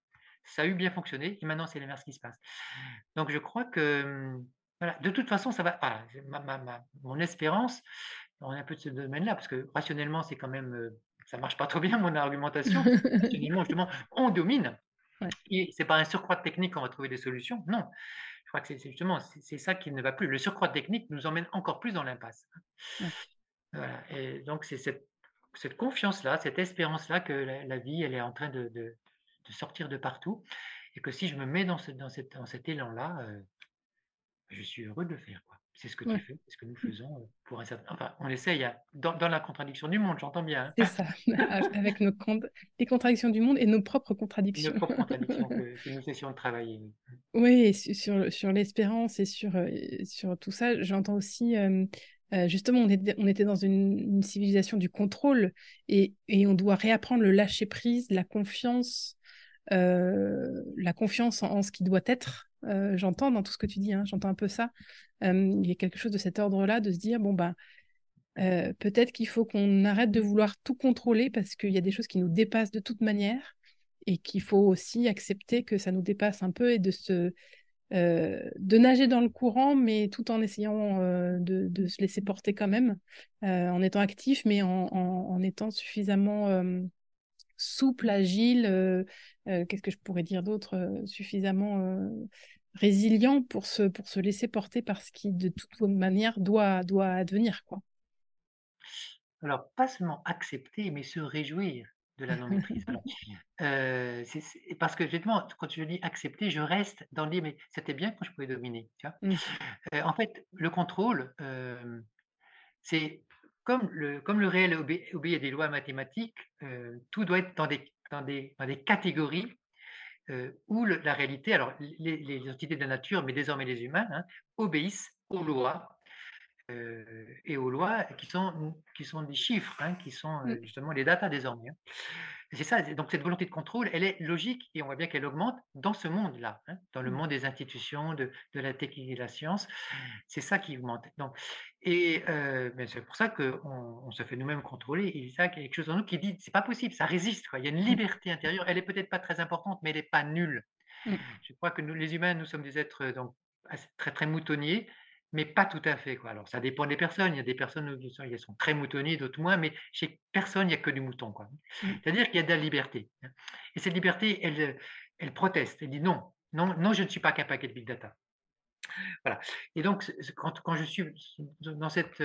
Ça a eu bien fonctionné, et maintenant c'est l'inverse qui se passe. Donc je crois que… Voilà. De toute façon, ça va. Voilà. Mon espérance, on est un peu de ce domaine-là, parce que rationnellement, c'est quand même, ça marche pas trop bien mon argumentation. Rationnellement, justement, on domine. Ouais. Et c'est pas un surcroît de technique qu'on va trouver des solutions. Non, je crois que c'est justement c'est ça qui ne va plus. Le surcroît de technique nous emmène encore plus dans l'impasse. Ouais. Voilà. Et donc c'est cette confiance-là, cette espérance-là que la vie, elle est en train de sortir de partout, et que si je me mets dans cet élan-là. Je suis heureux de le faire. C'est ce que tu fais, c'est ce que nous faisons pour un certain... Enfin, on essaye dans la contradiction du monde, j'entends bien. Hein. C'est ça, avec les contradictions du monde et nos propres contradictions. Nos propres contradictions que nous essayons de travailler. Oui, et sur l'espérance et sur tout ça, j'entends aussi... justement, on était dans une civilisation du contrôle et on doit réapprendre le lâcher-prise, la confiance en ce qui doit être. J'entends dans tout ce que tu dis, hein, j'entends un peu ça. Il y a quelque chose de cet ordre-là, de se dire, peut-être qu'il faut qu'on arrête de vouloir tout contrôler parce qu'il y a des choses qui nous dépassent de toute manière et qu'il faut aussi accepter que ça nous dépasse un peu et de nager dans le courant, mais tout en essayant de se laisser porter quand même, en étant actif, mais en étant suffisamment souple, agile, qu'est-ce que je pourrais dire d'autre, suffisamment résilient pour se laisser porter par ce qui, de toute manière, doit advenir, quoi. Alors, pas seulement accepter, mais se réjouir de la non-maîtrise. Parce que justement, quand je dis accepter, je reste dans l'idée, mais c'était bien quand je pouvais dominer. Tu vois en fait, le contrôle, c'est comme le réel obéit à des lois mathématiques, tout doit être dans des catégories où la réalité, alors les entités de la nature, mais désormais les humains, obéissent aux lois. Et aux lois qui sont des chiffres, qui sont justement les datas désormais. C'est ça, donc cette volonté de contrôle, elle est logique et on voit bien qu'elle augmente dans ce monde-là, dans le monde des institutions, de la technique et de la science. C'est ça qui augmente. Donc, mais c'est pour ça qu'on se fait nous-mêmes contrôler. Et ça, il y a quelque chose en nous qui dit, c'est pas possible, ça résiste, quoi. Il y a une liberté intérieure, elle est peut-être pas très importante, mais elle n'est pas nulle. Je crois que nous, les humains, nous sommes des êtres très, très moutonniers, mais pas tout à fait, quoi. Alors, ça dépend des personnes. Il y a des personnes qui sont très moutonnées, d'autres moins, mais chez personne, il n'y a que du mouton, quoi. C'est-à-dire qu'il y a de la liberté. Et cette liberté, elle proteste. Elle dit non, non, non, je ne suis pas qu'un paquet de big data. Voilà. Et donc, quand je suis dans cette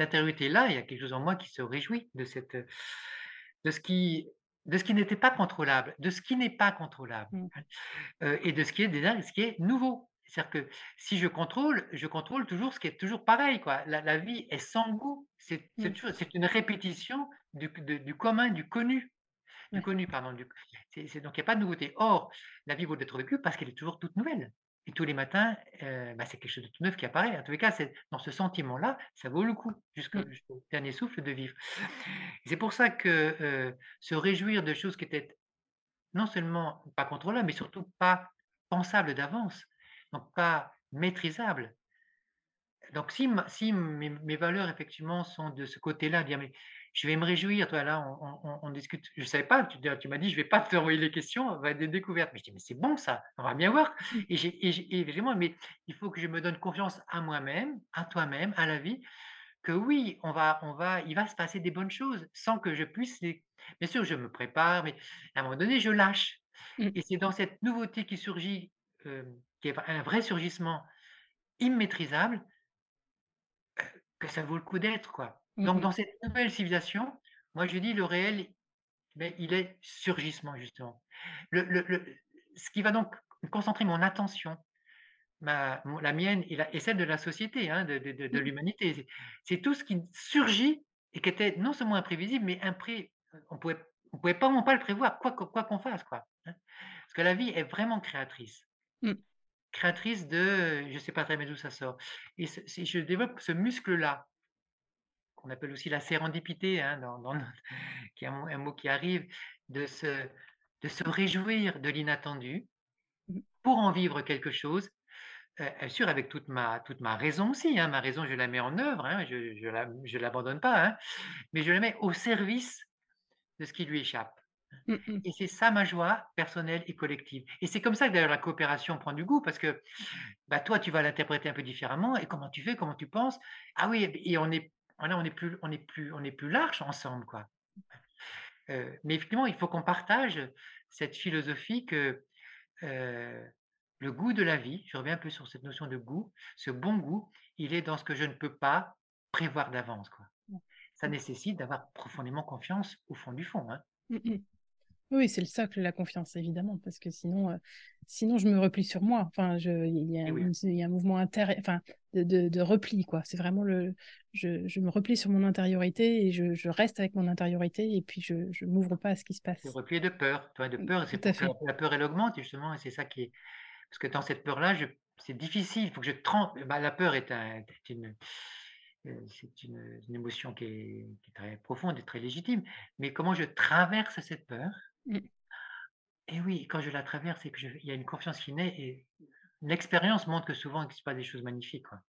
intériorité-là, il y a quelque chose en moi qui se réjouit de ce qui n'était pas contrôlable, de ce qui n'est pas contrôlable, et de ce qui est nouveau. C'est-à-dire que si je contrôle toujours ce qui est toujours pareil, quoi. La vie est sans goût, c'est une répétition du commun, du connu. Donc, il n'y a pas de nouveauté. Or, la vie vaut d'être vécue parce qu'elle est toujours toute nouvelle. Et tous les matins, c'est quelque chose de tout neuf qui apparaît. En tous les cas, dans ce sentiment-là, ça vaut le coup jusqu'au dernier souffle de vivre. C'est pour ça que se réjouir de choses qui étaient non seulement pas contrôlables, mais surtout pas pensables d'avance, donc pas maîtrisable. Donc si mes valeurs effectivement sont de ce côté-là, dire mais je vais me réjouir, toi là on discute, je ne savais pas, tu m'as dit je ne vais pas te renvoyer les questions, on va être des découvertes. Mais je dis mais c'est bon ça, on va bien voir. Et évidemment, mais il faut que je me donne confiance à moi-même, à toi-même, à la vie, que oui, il va se passer des bonnes choses sans que je puisse les... Bien sûr, je me prépare, mais à un moment donné, je lâche. Et c'est dans cette nouveauté qui surgit, qui est un vrai surgissement immaîtrisable, que ça vaut le coup d'être, quoi. Donc, dans cette nouvelle civilisation, moi, je dis le réel, mais il est surgissement, justement. Ce qui va donc concentrer mon attention, la mienne et celle de la société, de l'humanité, c'est tout ce qui surgit et qui était non seulement imprévisible, mais on ne pouvait pas vraiment pas le prévoir, quoi qu'on fasse, quoi. Parce que la vie est vraiment créatrice. Créatrice de, je ne sais pas très bien d'où ça sort. Et si je développe ce muscle-là, qu'on appelle aussi la sérendipité, qui est un mot qui arrive, de se réjouir de l'inattendu pour en vivre quelque chose, bien sûr avec toute ma raison aussi, ma raison je la mets en œuvre, je ne l'abandonne pas, mais je la mets au service de ce qui lui échappe. Et c'est ça ma joie personnelle et collective. Et c'est comme ça que d'ailleurs la coopération prend du goût, parce que toi tu vas l'interpréter un peu différemment, et comment tu fais, comment tu penses, ah oui, et on est plus large ensemble, quoi. Mais effectivement il faut qu'on partage cette philosophie que le goût de la vie, je reviens un peu sur cette notion de goût, ce bon goût, il est dans ce que je ne peux pas prévoir d'avance, quoi. Ça nécessite d'avoir profondément confiance au fond du fond. Oui, c'est le socle, la confiance, évidemment, parce que sinon, sinon je me replie sur moi. Enfin, il y a un mouvement de repli, quoi. C'est vraiment le... Je me replie sur mon intériorité et je reste avec mon intériorité et puis je ne m'ouvre pas à ce qui se passe. Le repli de peur. Toi, de peur, c'est la peur, elle augmente, justement, et c'est ça qui est... Parce que dans cette peur-là, c'est difficile, il faut que je trempe. Bah, la peur est une émotion qui est très profonde et très légitime. Mais comment je traverse cette peur? Et oui, quand je la traverse, et que il y a une confiance qui naît, et l'expérience montre que souvent il se passe des choses magnifiques, quoi.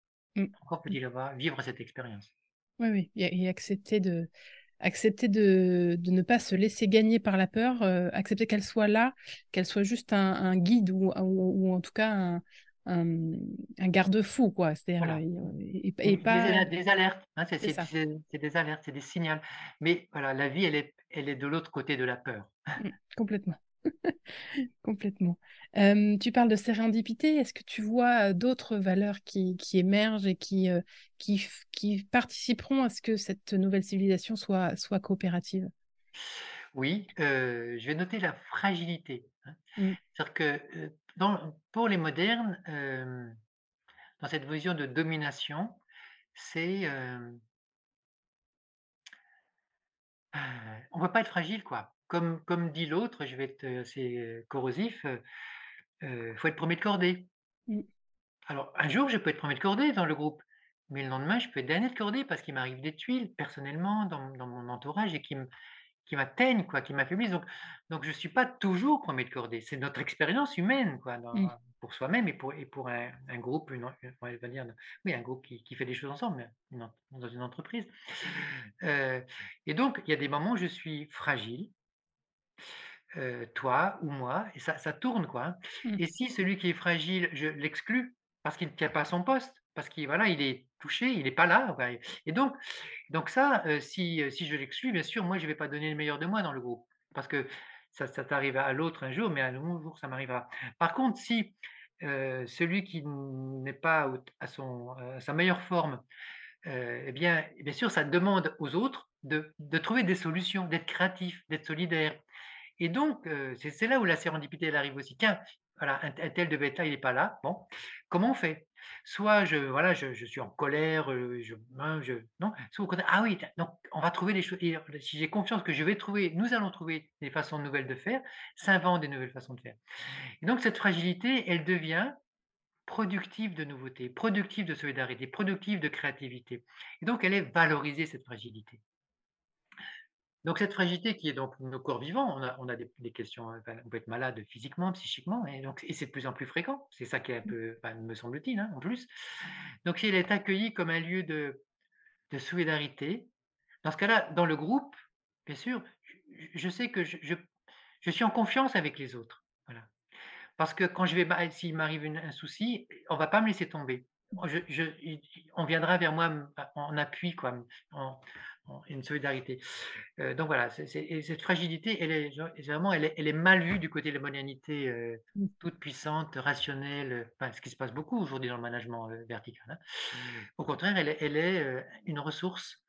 Encore peut-il vivre cette expérience. Oui, oui, et accepter de ne pas se laisser gagner par la peur, accepter qu'elle soit là, qu'elle soit juste un guide ou en tout cas un garde-fou, quoi. C'est-à-dire, voilà. Et pas... des alertes, hein, c'est des alertes, c'est des signaux. Mais voilà, la vie, elle est de l'autre côté de la peur. Complètement. Complètement. Tu parles de sérendipité. Est-ce que tu vois d'autres valeurs qui émergent et qui participeront à ce que cette nouvelle civilisation soit coopérative? Oui, je vais noter la fragilité. C'est-à-dire que pour les modernes, dans cette vision de domination, c'est... on ne peut pas être fragile, quoi. Comme dit l'autre, je vais être assez corrosif, faut être premier de cordée. Alors, un jour, je peux être premier de cordée dans le groupe, mais le lendemain, je peux être dernier de cordée parce qu'il m'arrive des tuiles personnellement dans mon entourage et qui m'atteignent, quoi, qui m'affaiblissent. Donc je ne suis pas toujours premier de cordée. C'est notre expérience humaine, quoi, pour soi-même et pour un groupe, un groupe qui fait des choses ensemble, dans une entreprise. Et donc, il y a des moments où je suis fragile. Toi ou moi, et ça tourne, quoi. Et si celui qui est fragile, je l'exclus parce qu'il ne tient pas à son poste, parce qu'il il est touché, il n'est pas là, quoi. Et donc ça, si je l'exclus, bien sûr, moi je ne vais pas donner le meilleur de moi dans le groupe, parce que ça t'arrive à l'autre un jour, mais à un jour ça m'arrivera. Par contre, si celui qui n'est pas à sa meilleure forme, eh bien, bien sûr, ça demande aux autres de trouver des solutions, d'être créatif, d'être solidaire. Et donc, c'est là où la sérendipité elle arrive aussi. Tiens, voilà, un tel de bêta, il n'est pas là. Bon, comment on fait? Soit je suis en colère, non. Soit au contraire, ah oui, donc on va trouver des choses. Et si j'ai confiance que nous allons trouver des façons nouvelles de faire, s'inventent des nouvelles façons de faire. Et donc, cette fragilité, elle devient productive de nouveauté, productive de solidarité, productive de créativité. Et donc, elle est valorisée, cette fragilité. Donc cette fragilité qui est donc nos corps vivants, on a des questions, on peut être malade physiquement, psychiquement, et c'est de plus en plus fréquent, c'est ça qui est un peu, me semble-t-il, en plus. Donc si elle est accueillie comme un lieu de solidarité, dans ce cas-là, dans le groupe, bien sûr, je sais que je suis en confiance avec les autres. Voilà. Parce que s'il m'arrive un souci, on ne va pas me laisser tomber. On viendra vers moi en appui, quoi, une solidarité. Donc voilà, cette fragilité, elle est mal vue du côté de la modernité toute puissante, rationnelle, ce qui se passe beaucoup aujourd'hui dans le management vertical. Au contraire, elle est une ressource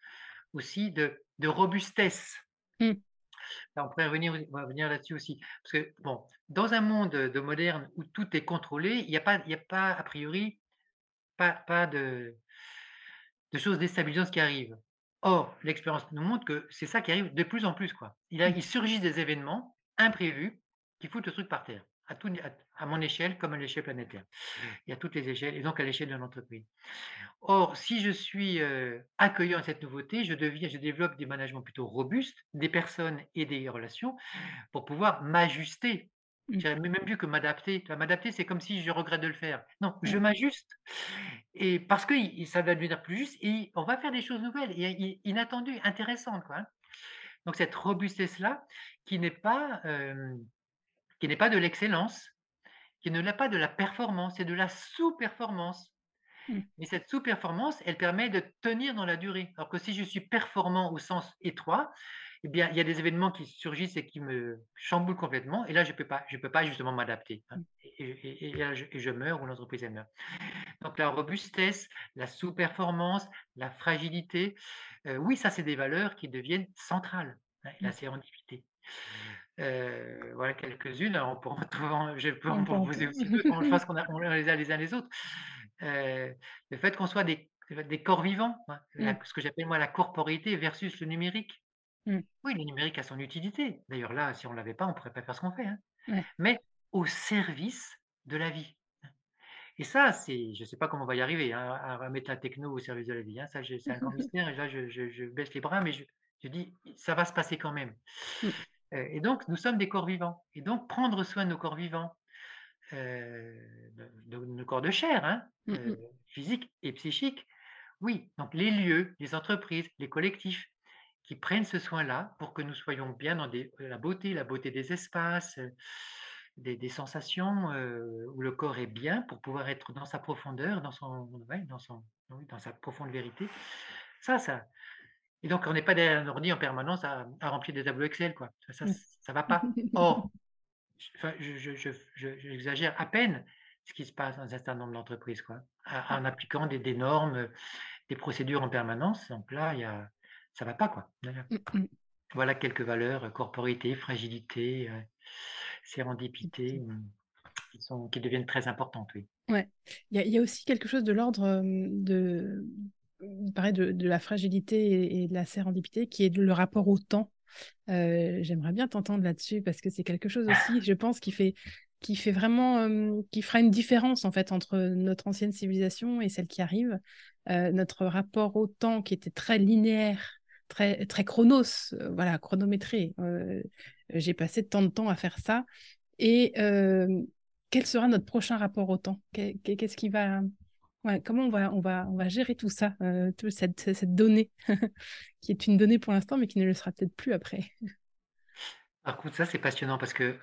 aussi de robustesse. Là, on va revenir là-dessus aussi. Parce que, bon, dans un monde moderne où tout est contrôlé, il n'y a pas, a priori, pas de choses déstabilisantes qui arrivent. Or, l'expérience nous montre que c'est ça qui arrive de plus en plus, quoi. Il surgit des événements imprévus qui foutent le truc par terre, à mon échelle comme à l'échelle planétaire. Il y a toutes les échelles, et donc à l'échelle de l'entreprise. Or, si je suis accueillant à cette nouveauté, je développe des managements plutôt robustes, des personnes et des relations, pour pouvoir m'ajuster. Même mieux que m'adapter. M'adapter, c'est comme si je regrette de le faire. Non, je m'ajuste. Et parce que ça va devenir plus juste, et on va faire des choses nouvelles, et inattendues, intéressantes, quoi. Donc cette robustesse-là, qui n'est pas de l'excellence, qui ne l'a pas de la performance, c'est de la sous-performance. Mais cette sous-performance, elle permet de tenir dans la durée. Alors que si je suis performant au sens étroit, eh bien, il y a des événements qui surgissent et qui me chamboulent complètement. Et là, je peux pas justement m'adapter. Et je meurs, ou l'entreprise elle meurt. Donc la robustesse, la sous-performance, la fragilité, oui, ça, c'est des valeurs qui deviennent centrales. La sérendipité. Voilà quelques-unes. Je peux en proposer aussi d'autres. Je pense qu'on les a les uns les autres. Le fait qu'on soit des corps vivants, hein, ce que j'appelle moi la corporité versus le numérique. Oui, le numérique a son utilité. D'ailleurs là, si on ne l'avait pas, on ne pourrait pas faire ce qu'on fait. Hein. Mais au service de la vie. Et ça, je ne sais pas comment on va y arriver, hein, à mettre la techno au service de la vie. Hein. Ça, c'est un grand mystère. Et là, je baisse les bras, mais je dis, ça va se passer quand même. Et donc, nous sommes des corps vivants. Et donc, prendre soin de nos corps vivants, de nos corps de chair, hein, physique et psychique, oui. Donc, les lieux, les entreprises, les collectifs qui prennent ce soin-là pour que nous soyons bien dans la beauté des espaces, des sensations où le corps est bien pour pouvoir être dans sa profondeur, dans sa profonde vérité. Et donc, on n'est pas derrière un ordi en permanence à remplir des tableaux Excel, quoi. Ça va pas. Or, j'exagère à peine ce qui se passe dans un certain nombre d'entreprises, quoi, en appliquant des normes, des procédures en permanence. Donc là, ça va pas, quoi. Voilà quelques valeurs, corporité, fragilité, sérendipité, qui deviennent très importantes, oui. Ouais. Il y a aussi quelque chose de l'ordre de... Il paraît de la fragilité et de la sérendipité, qui est le rapport au temps. J'aimerais bien t'entendre là-dessus, parce que c'est quelque chose aussi, je pense, qui fait vraiment, qui fera une différence en fait entre notre ancienne civilisation et celle qui arrive. Notre rapport au temps qui était très linéaire, très très chronos, voilà, chronométré. J'ai passé tant de temps à faire ça. Et quel sera notre prochain rapport au temps? Qu'est-ce qui va Comment on va gérer tout ça, toute cette donnée qui est une donnée pour l'instant, mais qui ne le sera peut-être plus après. Par contre, ça, c'est passionnant parce que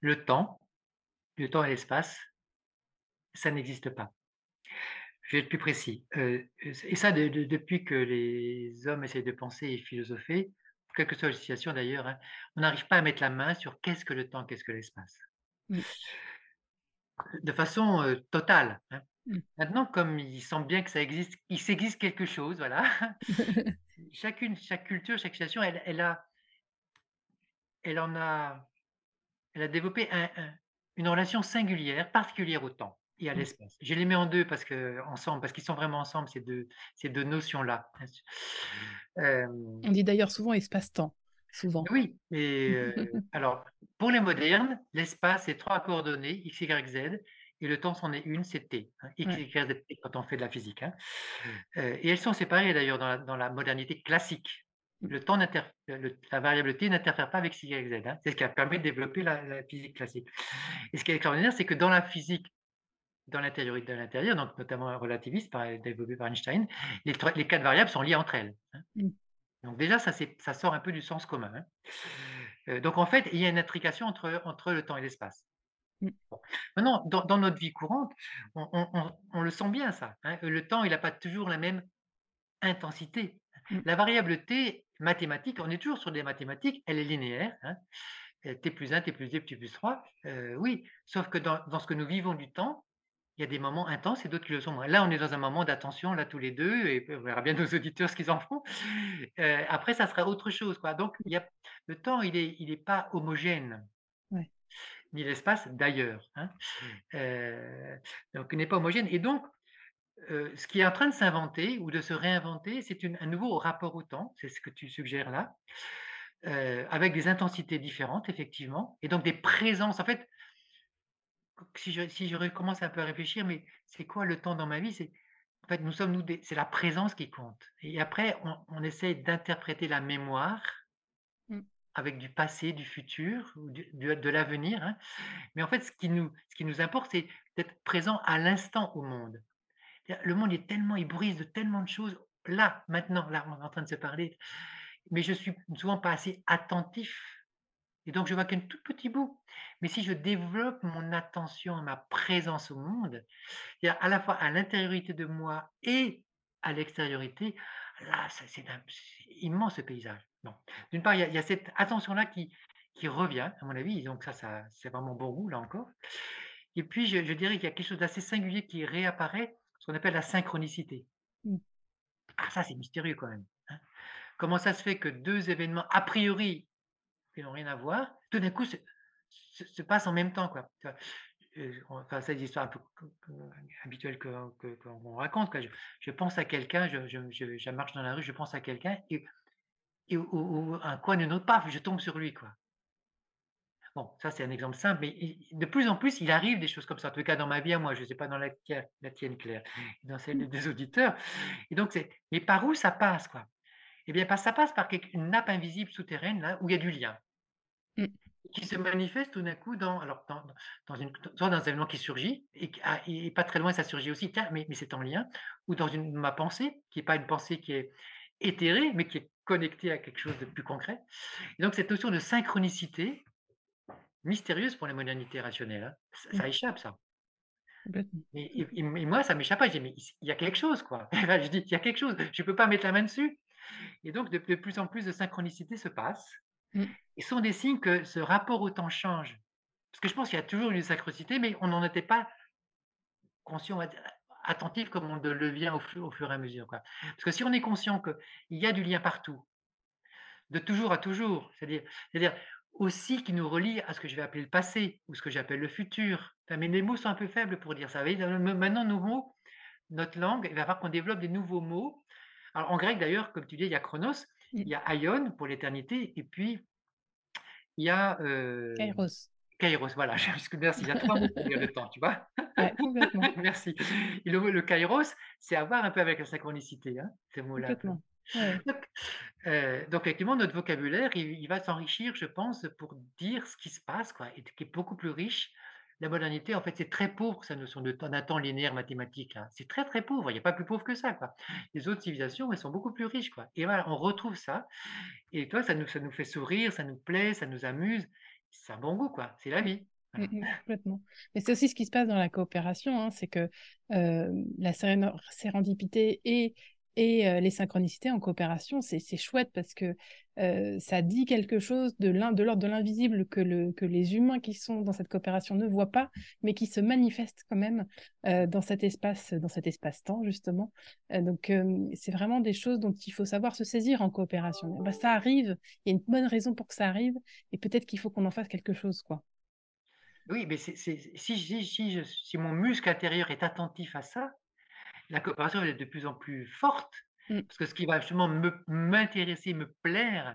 le temps et l'espace, ça n'existe pas. Je vais être plus précis. Et ça, depuis que les hommes essayent de penser et philosopher, quelle que soit la situation d'ailleurs, hein, on n'arrive pas à mettre la main sur qu'est-ce que le temps, qu'est-ce que l'espace. De façon totale. Hein. Maintenant, comme il semble bien que ça existe, il s'existe quelque chose, voilà. Chaque culture, chaque situation, elle a développé une relation singulière, particulière au temps et à l'espace. Je les mets en deux parce qu'ils sont vraiment ensemble, ces deux notions-là. On dit d'ailleurs souvent espace-temps. Souvent. Oui, et alors pour les modernes, l'espace c'est 3 coordonnées, x, y, z, et le temps c'en est une, c'est t, hein, x, y, z, t, quand on fait de la physique. Hein. Et elles sont séparées d'ailleurs dans la modernité classique. La variable t n'interfère pas avec x, y, z, hein. C'est ce qui a permis de développer la physique classique. Et ce qui est extraordinaire, c'est que dans la physique, dans l'intériorité de l'intérieur, donc notamment relativiste, développée par Einstein, les 4 variables sont liées entre elles. Hein. Donc déjà, ça sort un peu du sens commun. Hein. Donc en fait, il y a une intrication entre le temps et l'espace. Bon. Maintenant, dans notre vie courante, on le sent bien ça. Hein. Le temps, il n'a pas toujours la même intensité. La variable t mathématique, on est toujours sur des mathématiques, elle est linéaire. Hein. t+1, t+2, t+3, oui. Sauf que dans ce que nous vivons du temps, il y a des moments intenses et d'autres qui le sont moins. Là, on est dans un moment d'attention, là, tous les deux, et on verra bien nos auditeurs ce qu'ils en font. Après, ça sera autre chose, quoi. Donc, le temps, il est pas homogène, ni l'espace d'ailleurs. Hein. Donc, il n'est pas homogène. Et donc, ce qui est en train de s'inventer ou de se réinventer, c'est un nouveau rapport au temps, c'est ce que tu suggères là, avec des intensités différentes, effectivement, et donc des présences, en fait. Si je recommence un peu à réfléchir, mais c'est quoi le temps dans ma vie? En fait, c'est la présence qui compte. Et après, on essaie d'interpréter la mémoire avec du passé, du futur, de l'avenir. Hein. Mais en fait, ce qui nous importe, c'est d'être présent à l'instant au monde. Le monde il bruise de tellement de choses. Là, maintenant, là, on est en train de se parler. Mais je ne suis souvent pas assez attentif. Et donc, je vois qu'un tout petit bout. Mais si je développe mon attention, ma présence au monde, à la fois à l'intériorité de moi et à l'extériorité, là, c'est un immense paysage. Bon. D'une part, il y a cette attention-là qui revient, à mon avis. Donc, ça c'est vraiment bon goût, là encore. Et puis, je dirais qu'il y a quelque chose d'assez singulier qui réapparaît, ce qu'on appelle la synchronicité. Ah, ça, c'est mystérieux quand même. Hein. Comment ça se fait que deux événements, a priori, qui n'ont rien à voir, tout d'un coup se passent en même temps, quoi. Enfin, c'est des histoires un peu habituelles qu'on raconte, quoi. Je pense à quelqu'un, je marche dans la rue, je pense à quelqu'un, et un coin d'une autre, paf, je tombe sur lui, quoi. Bon, ça c'est un exemple simple, mais de plus en plus, il arrive des choses comme ça. En tout cas, dans ma vie, moi, je ne sais pas dans la tienne, Claire, dans celle des auditeurs. Et donc, mais par où ça passe, quoi? Eh bien, ça passe par une nappe invisible souterraine, là, où il y a du lien, qui se manifeste tout d'un coup soit dans un événement qui surgit, et pas très loin, ça surgit aussi, tiens, mais c'est en lien, ou dans ma pensée, qui n'est pas une pensée qui est éthérée, mais qui est connectée à quelque chose de plus concret. Et donc, cette notion de synchronicité, mystérieuse pour la modernité rationnelle, hein. Ça échappe, ça. Et moi, ça m'échappe pas. Je dis, mais il y a quelque chose, quoi. Je dis, il y a quelque chose. Je ne peux pas mettre la main dessus. Et donc, de plus en plus de synchronicité se passe. Et sont des signes que ce rapport au temps change. Parce que je pense qu'il y a toujours une synchronicité, mais on n'en était pas conscient, attentif comme on le devient au fur et à mesure, quoi. Parce que si on est conscient qu'il y a du lien partout, de toujours à toujours, c'est-à-dire aussi qui nous relie à ce que je vais appeler le passé ou ce que j'appelle le futur. Enfin, mais les mots sont un peu faibles pour dire ça. Maintenant, nos mots, notre langue, il va falloir qu'on développe des nouveaux mots. Alors, en grec, d'ailleurs, comme tu dis, il y a chronos, il y a aion pour l'éternité, et puis il y a… Kairos. Kairos, voilà. Merci, il y a trois mots pour dire le temps, tu vois. Ouais, complètement. Merci. Et le kairos, c'est à voir un peu avec la synchronicité, hein, ces mots-là. Complètement. Ouais. Donc effectivement, notre vocabulaire, il va s'enrichir, je pense, pour dire ce qui se passe, quoi, et qui est beaucoup plus riche. La modernité, en fait, c'est très pauvre, sa notion d'un temps linéaire mathématique, hein. C'est très, très pauvre. Il n'y a pas plus pauvre que ça, quoi. Les autres civilisations, elles sont beaucoup plus riches, quoi. Et voilà, on retrouve ça. Et toi, ça nous fait sourire, ça nous plaît, ça nous amuse. C'est un bon goût, quoi. C'est la vie. Voilà. Complètement. Mais c'est aussi ce qui se passe dans la coopération, hein, c'est que la sérendipité et les synchronicités en coopération, c'est chouette parce que ça dit quelque chose de l'ordre de l'invisible que les humains qui sont dans cette coopération ne voient pas, mais qui se manifestent quand même dans cet espace-temps, justement. Donc, c'est vraiment des choses dont il faut savoir se saisir en coopération. Bah, ça arrive, il y a une bonne raison pour que ça arrive, et peut-être qu'il faut qu'on en fasse quelque chose, quoi. Oui, mais si mon muscle intérieur est attentif à ça, la coopération est de plus en plus forte, parce que ce qui va justement m'intéresser, me plaire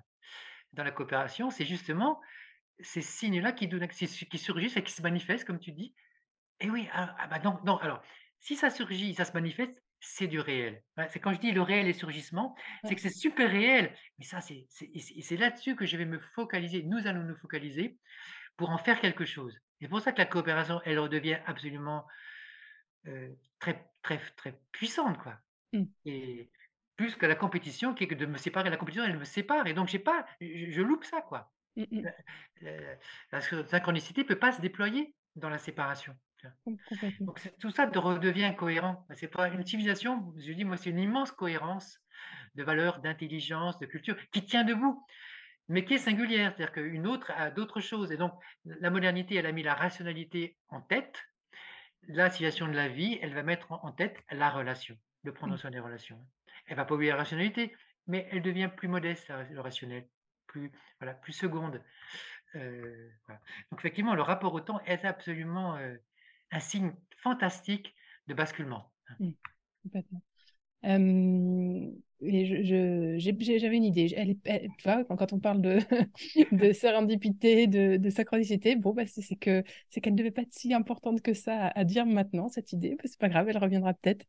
dans la coopération, c'est justement ces signes-là qui surgissent et qui se manifestent, comme tu dis. Et oui, alors, si ça surgit, ça se manifeste, c'est du réel. Voilà, c'est quand je dis le réel et surgissement, c'est que c'est super réel. Mais ça, c'est là-dessus que je vais me focaliser, nous allons nous focaliser pour en faire quelque chose. C'est pour ça que la coopération, elle redevient absolument très, très, très puissante, quoi. Et plus que la compétition, qui est que de me séparer. La compétition, elle me sépare, et donc je loupe ça, quoi. La synchronicité peut pas se déployer dans la séparation. Donc tout ça redevient cohérent. C'est pas une civilisation, je dis moi, c'est une immense cohérence de valeurs, d'intelligence, de culture qui tient debout, mais qui est singulière, c'est-à-dire qu'une autre a d'autres choses. Et donc la modernité, elle a mis la rationalité en tête. La civilisation de la vie, elle va mettre en tête la relation, le prendre soin des relations. Elle ne va pas oublier la rationalité, mais elle devient plus modeste, le rationnel, plus seconde. Voilà. Donc effectivement, le rapport au temps est absolument un signe fantastique de basculement. Complètement. J'avais une idée. Tu vois, quand on parle de sérendipité, de synchronicité, bon, bah, c'est qu'elle ne devait pas être si importante que ça à dire maintenant, cette idée. Bah, c'est pas grave, elle reviendra peut-être.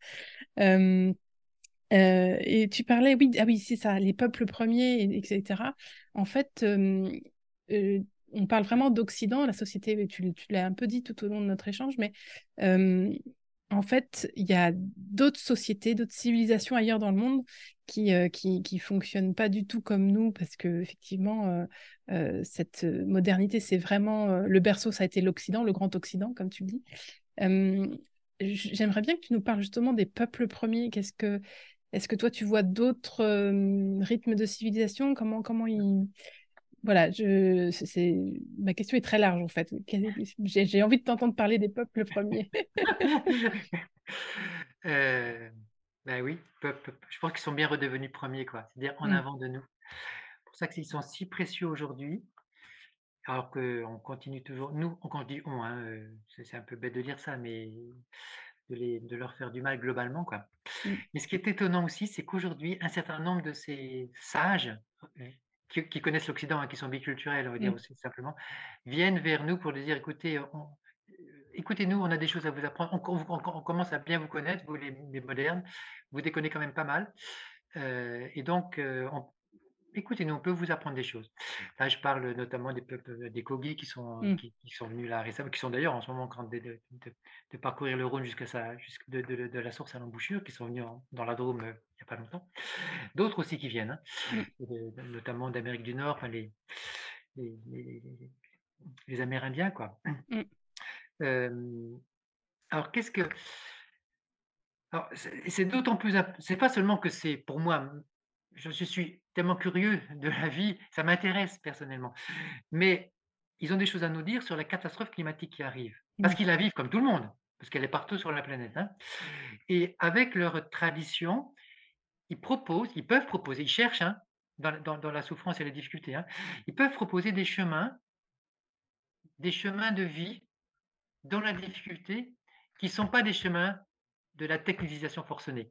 Et tu parlais, oui, c'est ça, les peuples premiers, etc. En fait, on parle vraiment d'Occident, la société, tu l'as un peu dit tout au long de notre échange, mais... en fait, il y a d'autres sociétés, d'autres civilisations ailleurs dans le monde qui fonctionnent pas du tout comme nous, parce que effectivement, cette modernité, c'est vraiment le berceau, ça a été l'Occident, le Grand Occident, comme tu le dis. J'aimerais bien que tu nous parles justement des peuples premiers. Est-ce que toi tu vois d'autres rythmes de civilisation? Comment ils... Voilà, ma question est très large, en fait. J'ai envie de t'entendre parler des peuples premiers. Ben oui, je pense qu'ils sont bien redevenus premiers, quoi. C'est-à-dire en avant de nous. C'est pour ça qu'ils sont si précieux aujourd'hui. Alors qu'on continue toujours, nous, quand je dis on, hein, c'est un peu bête de dire ça, mais de leur faire du mal globalement, quoi. Mais ce qui est étonnant aussi, c'est qu'aujourd'hui, un certain nombre de ces sages, qui connaissent l'Occident, hein, qui sont biculturels, on va dire aussi simplement, viennent vers nous pour nous dire, écoutez, écoutez-nous, on a des choses à vous apprendre, on commence à bien vous connaître, vous les modernes, vous déconnez quand même pas mal, et donc, écoutez-nous, on peut vous apprendre des choses. Là, je parle notamment des peuples, des Kogis qui sont venus là récemment, qui sont d'ailleurs en ce moment en train de parcourir le Rhône de la source à l'embouchure, qui sont venus dans la Drôme il n'y a pas longtemps. D'autres aussi qui viennent, hein, notamment d'Amérique du Nord, enfin, les Amérindiens, quoi. Alors, qu'est-ce que... Alors, c'est d'autant plus... C'est pas seulement que c'est, pour moi... Je suis tellement curieux de la vie, ça m'intéresse personnellement. Mais ils ont des choses à nous dire sur la catastrophe climatique qui arrive. Parce qu'ils la vivent comme tout le monde, parce qu'elle est partout sur la planète. Hein. Et avec leur tradition, ils peuvent proposer, ils cherchent, hein, dans la souffrance et les difficultés, hein, ils peuvent proposer des chemins de vie dans la difficulté qui ne sont pas des chemins de la technicisation forcenée.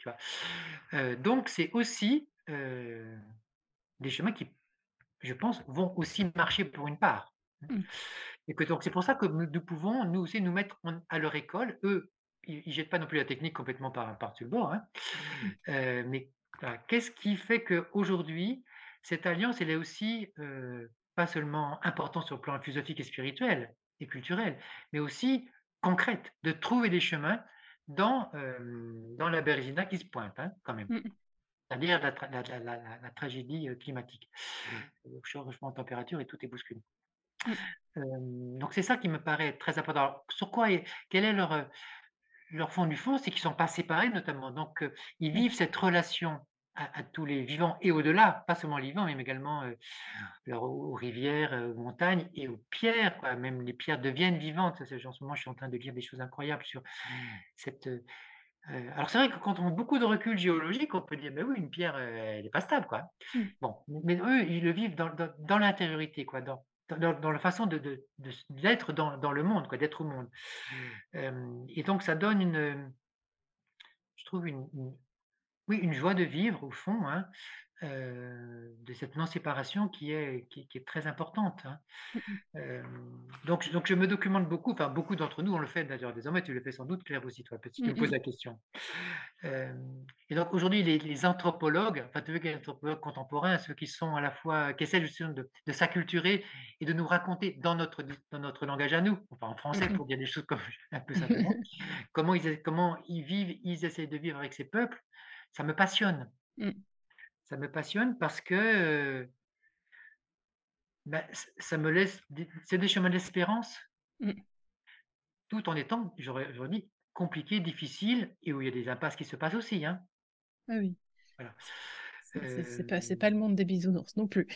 Tu vois. Donc c'est aussi des chemins qui, je pense, vont aussi marcher pour une part. Et que donc c'est pour ça que nous pouvons nous aussi nous mettre à leur école. Eux, ils jettent pas non plus la technique complètement par-dessus le bord, hein. Mais voilà, qu'est-ce qui fait qu'aujourd'hui cette alliance, elle est aussi pas seulement importante sur le plan philosophique et spirituel et culturel, mais aussi concrète, de trouver des chemins dans la bérésina qui se pointe, hein, quand même, c'est-à-dire la tragédie climatique, le changement de température et tout est bousculé. Donc c'est ça qui me paraît très important. Alors, sur quoi quel est leur fond du fond, c'est qu'ils ne sont pas séparés notamment, donc ils vivent cette relation à tous les vivants et au-delà, pas seulement les vivants, mais également aux rivières, aux montagnes et aux pierres, quoi. Même les pierres deviennent vivantes. En ce moment, je suis en train de lire des choses incroyables sur cette... Alors, c'est vrai que quand on a beaucoup de recul géologique, on peut dire, mais oui, une pierre, elle n'est pas stable, quoi. Bon, mais eux, ils le vivent dans l'intériorité, quoi, dans la façon d'être dans le monde, quoi, d'être au monde. Et donc, ça donne une joie de vivre, au fond, hein, de cette non-séparation qui est très importante. Hein. Donc, je me documente beaucoup, enfin, beaucoup d'entre nous, on le fait d'ailleurs désormais, tu le fais sans doute, Claire aussi, toi, tu me poses la question. Et donc, aujourd'hui, les anthropologues, enfin, tu veux que les anthropologues contemporains, ceux qui sont à la fois, qui essaient justement de s'acculturer et de nous raconter dans notre langage à nous, enfin, en français, pour dire des choses comme un peu simplement, comment ils vivent, ils essayent de vivre avec ces peuples. Ça me passionne. Ça me passionne parce que ça me laisse... C'est des chemins d'espérance, tout en étant, j'aurais dit, compliqué, difficile, et où il y a des impasses qui se passent aussi. Hein. Ah oui. Voilà. C'est pas le monde des bisounours non plus.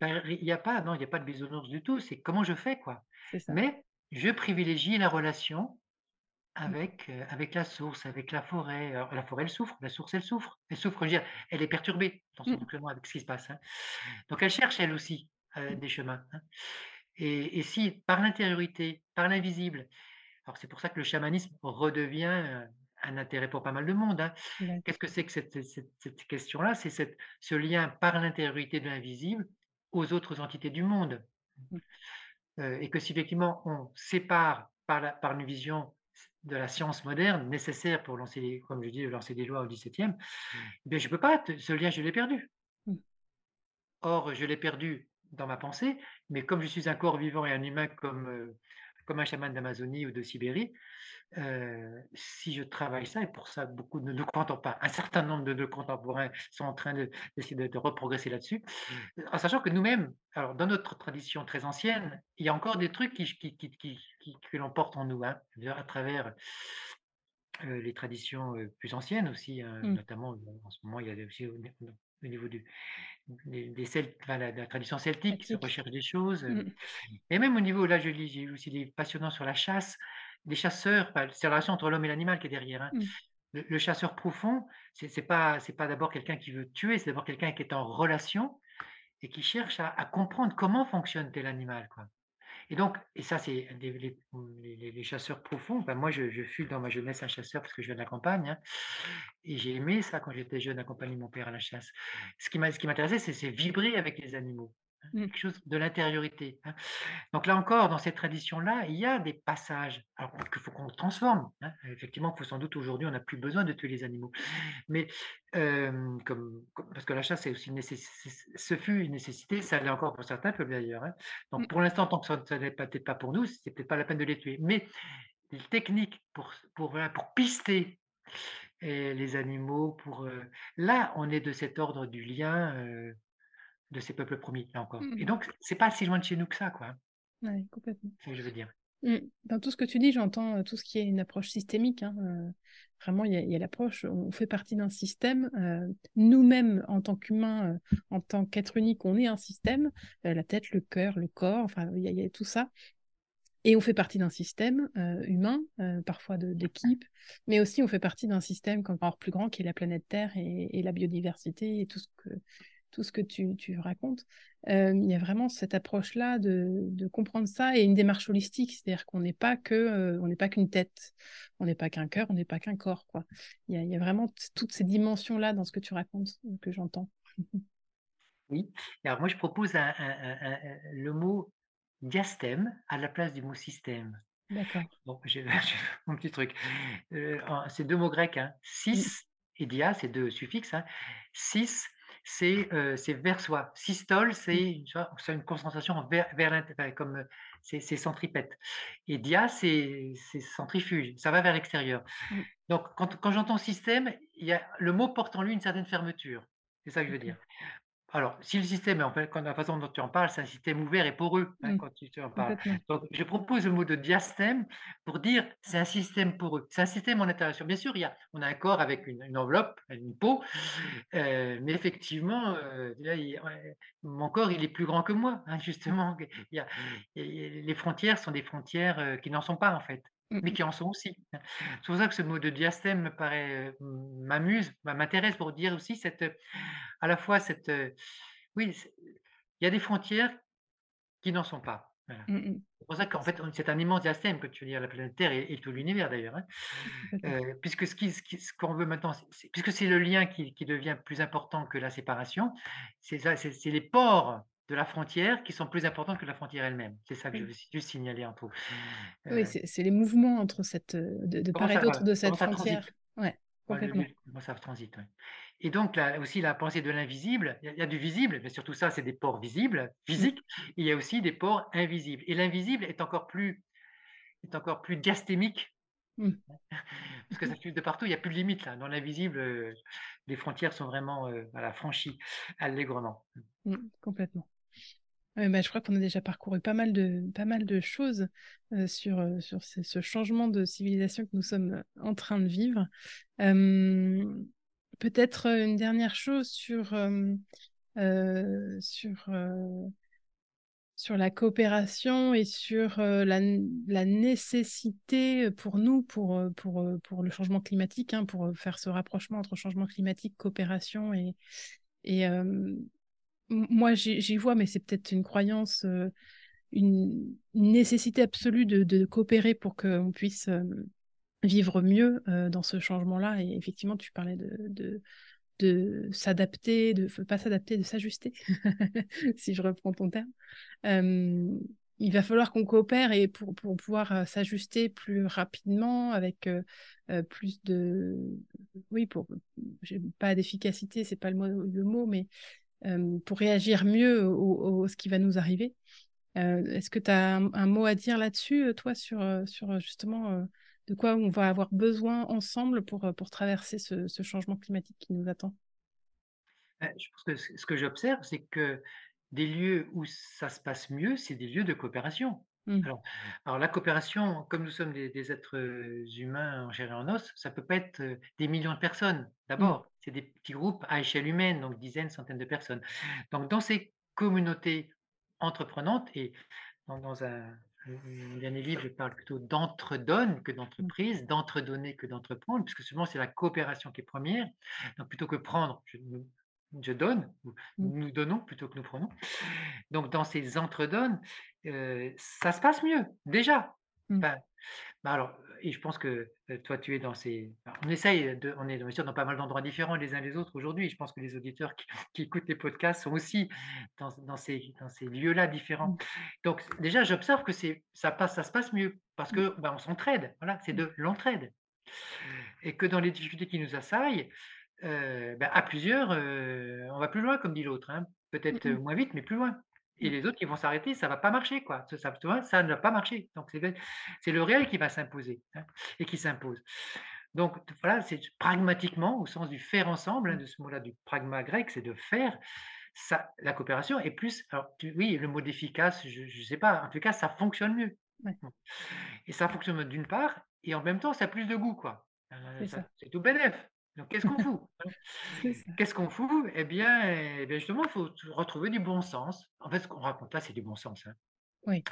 Il n'y a pas de bisounours du tout. C'est comment je fais, quoi. Mais je privilégie la relation avec la source, avec la forêt. Alors, la forêt, elle souffre, la source, elle souffre. Elle souffre, je veux dire, elle est perturbée dans son fonctionnement avec ce qui se passe. Hein. Donc, elle cherche, elle aussi, des chemins. Hein. Et si, par l'intériorité, par l'invisible, alors c'est pour ça que le chamanisme redevient un intérêt pour pas mal de monde. Hein. Qu'est-ce que c'est que cette question-là? C'est ce lien par l'intériorité de l'invisible aux autres entités du monde. Et que si, effectivement, on sépare par une vision de la science moderne nécessaire pour lancer, comme je dis, lancer des lois au XVIIe, bien je peux pas. Ce lien, je l'ai perdu. Or, je l'ai perdu dans ma pensée, mais comme je suis un corps vivant et un humain comme un chaman d'Amazonie ou de Sibérie, si je travaille ça, et pour ça, beaucoup de nos contemporains, un certain nombre de nos contemporains sont en train d'essayer de reprogresser là-dessus, en sachant que nous-mêmes, alors dans notre tradition très ancienne, il y a encore des trucs que l'on porte en nous, hein, à travers les traditions plus anciennes aussi, hein, notamment en ce moment, il y a aussi au niveau de la tradition celtique qui se recherche des choses. Et même au niveau, là, j'ai aussi des passionnants sur la chasse, des chasseurs, c'est la relation entre l'homme et l'animal qui est derrière. Hein. Le chasseur profond, c'est pas d'abord quelqu'un qui veut tuer, c'est d'abord quelqu'un qui est en relation et qui cherche à comprendre comment fonctionne tel animal, quoi. Et donc, et ça c'est les chasseurs profonds, enfin, moi je fus dans ma jeunesse un chasseur parce que je viens de la campagne, hein, et j'ai aimé ça quand j'étais jeune, accompagner mon père à la chasse. Ce qui m'intéressait, c'est vibrer avec les animaux, hein, quelque chose de l'intériorité, hein. Donc là encore, dans cette tradition-là, il y a des passages qu'il faut qu'on transforme, hein. Effectivement, il faut sans doute aujourd'hui, on n'a plus besoin de tuer les animaux, mais parce que la chasse, c'est aussi ce fut une nécessité, ça l'est encore pour certains peuples d'ailleurs, hein. Donc pour l'instant, tant que ça n'est peut-être pas pour nous, c'est peut-être pas la peine de les tuer, mais les techniques pour pister les animaux, là on est de cet ordre du lien de ces peuples promis, là encore. Et donc c'est pas si loin de chez nous que ça, quoi. Oui, complètement. C'est ce que je veux dire. Dans tout ce que tu dis, j'entends tout ce qui est une approche systémique, hein. Vraiment, il y a l'approche, on fait partie d'un système. Nous-mêmes, en tant qu'humains, en tant qu'être unique, on est un système. La tête, le cœur, le corps, enfin, il y a tout ça. Et on fait partie d'un système humain, parfois d'équipe, mais aussi on fait partie d'un système encore plus grand qui est la planète Terre et la biodiversité et tout ce que tu racontes. Il y a vraiment cette approche-là de comprendre ça, et une démarche holistique, c'est-à-dire qu'on n'est pas qu'une tête, on n'est pas qu'un cœur, on n'est pas qu'un corps, quoi. Il y a vraiment toutes ces dimensions-là dans ce que tu racontes, que j'entends. Oui, alors moi je propose le mot diastème à la place du mot système. D'accord. Bon, j'ai mon petit truc. C'est deux mots grecs, hein. Sys et dia, c'est deux suffixes, hein. Sys, c'est vers soi. Systole, c'est une concentration vers l'intérieur, comme c'est centripète. Et dia, c'est centrifuge, ça va vers l'extérieur. Donc, quand j'entends système, il y a le mot porte en lui une certaine fermeture. C'est ça que je veux dire. Alors, si le système, en fait, la façon dont tu en parles, c'est un système ouvert et poreux, hein, quand tu en parles. Donc, je propose le mot de diastème pour dire c'est un système poreux, c'est un système en interaction. Bien sûr, on a un corps avec une enveloppe, une peau, mais effectivement, mon corps, il est plus grand que moi, hein, justement. Les frontières sont des frontières qui n'en sont pas, en fait, mais qui en sont aussi. C'est pour ça que ce mot de diastème m'amuse, m'intéresse, pour dire aussi à la fois oui, il y a des frontières qui n'en sont pas. Voilà. C'est pour ça qu'en fait, c'est un immense diastème que tu veux dire, la planète Terre et tout l'univers d'ailleurs, hein. Puisque ce qu'on veut maintenant, puisque c'est le lien qui devient plus important que la séparation, c'est les ports de la frontière qui sont plus importantes que la frontière elle-même. C'est ça que je veux juste signaler un peu. Oui, c'est les mouvements entre de part et d'autre de cette frontière. Ouais, complètement. Comment ça transite, ouais. Et donc, là aussi, la pensée de l'invisible, il y a du visible, mais surtout ça, c'est des ports visibles, physiques, et il y a aussi des ports invisibles. Et l'invisible est encore plus diastémique, parce que ça suit de partout, il n'y a plus de limite, là. Dans l'invisible, les frontières sont vraiment franchies allègrement. Complètement. Je crois qu'on a déjà parcouru pas mal de choses sur ce changement de civilisation que nous sommes en train de vivre. Peut-être une dernière chose sur la coopération et sur la nécessité pour nous, pour le changement climatique, hein, pour faire ce rapprochement entre changement climatique, coopération et moi, j'y vois, mais c'est peut-être une croyance, une nécessité absolue de coopérer pour qu'on puisse vivre mieux dans ce changement-là. Et effectivement, tu parlais de s'adapter, de ne pas s'adapter, de s'ajuster, si je reprends ton terme. Il va falloir qu'on coopère et pour pouvoir s'ajuster plus rapidement avec plus de... Oui, pas d'efficacité, c'est pas le mot, mais... pour réagir mieux à ce qui va nous arriver. Est-ce que tu as un mot à dire là-dessus, toi, sur justement de quoi on va avoir besoin ensemble pour traverser ce changement climatique qui nous attend? Je pense que ce que j'observe, c'est que des lieux où ça se passe mieux, c'est des lieux de coopération. Alors la coopération, comme nous sommes des êtres humains en chair et en os, ça ne peut pas être des millions de personnes d'abord, c'est des petits groupes à échelle humaine, donc dizaines, centaines de personnes. Donc dans ces communautés entreprenantes, et dans mon dernier livre, je parle plutôt d'entre-donne que d'entreprise, d'entre-donner que d'entreprendre, puisque souvent c'est la coopération qui est première, donc plutôt que prendre, je donne, nous donnons plutôt que nous prenons. Donc, dans ces entre-donnes, ça se passe mieux, déjà. Alors, et je pense que toi, tu es dans ces... On essaye, on est sûr dans pas mal d'endroits différents les uns les autres aujourd'hui. Je pense que les auditeurs qui écoutent les podcasts sont aussi dans ces lieux-là différents. Donc, déjà, j'observe que ça se passe mieux parce qu'on s'entraide. Voilà, c'est de l'entraide. Et que dans les difficultés qui nous assaillent, à plusieurs, on va plus loin, comme dit l'autre. Hein. Peut-être moins vite, mais plus loin. Et les autres, ils vont s'arrêter, ça ne va pas marcher, quoi. Ça ne va pas marcher. Donc, c'est le réel qui va s'imposer, hein, et qui s'impose. Donc, voilà, c'est pragmatiquement, au sens du faire ensemble, hein, de ce mot-là, du pragma grec, c'est de faire. Ça, la coopération est plus... Alors, oui, le mot d'efficace, je ne sais pas. En tout cas, ça fonctionne mieux. Et ça fonctionne d'une part, et en même temps, ça a plus de goût, quoi. C'est tout bénef. Donc, qu'est-ce qu'on fout? Qu'est-ce qu'on fout? Eh bien, justement, il faut retrouver du bon sens. En fait, ce qu'on raconte là, c'est du bon sens. Hein. Oui.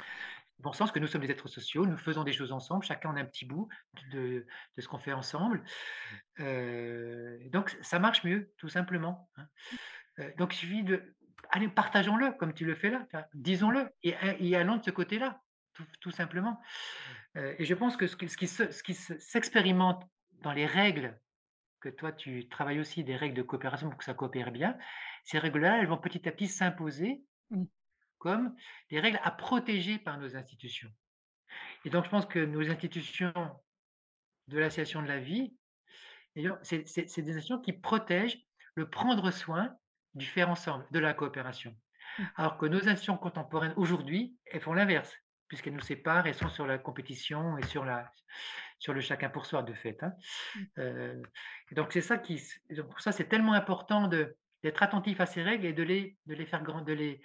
Bon sens que nous sommes des êtres sociaux, nous faisons des choses ensemble, chacun en a un petit bout de ce qu'on fait ensemble. Donc, ça marche mieux, tout simplement. Hein. Donc, il suffit de... Allez, partageons-le, comme tu le fais là. Disons-le et allons de ce côté-là, tout simplement. Et je pense que ce qui s'expérimente dans les règles que toi, tu travailles aussi des règles de coopération pour que ça coopère bien, ces règles-là, elles vont petit à petit s'imposer comme des règles à protéger par nos institutions. Et donc, je pense que nos institutions de l'association de la vie, c'est des institutions qui protègent le prendre soin du faire ensemble, de la coopération. Alors que nos institutions contemporaines, aujourd'hui, elles font l'inverse, puisqu'elles nous séparent, elles sont sur la compétition et sur le chacun pour soi, de fait. Hein. Donc, pour ça, c'est tellement important d'être attentif à ces règles et de les faire grandir, de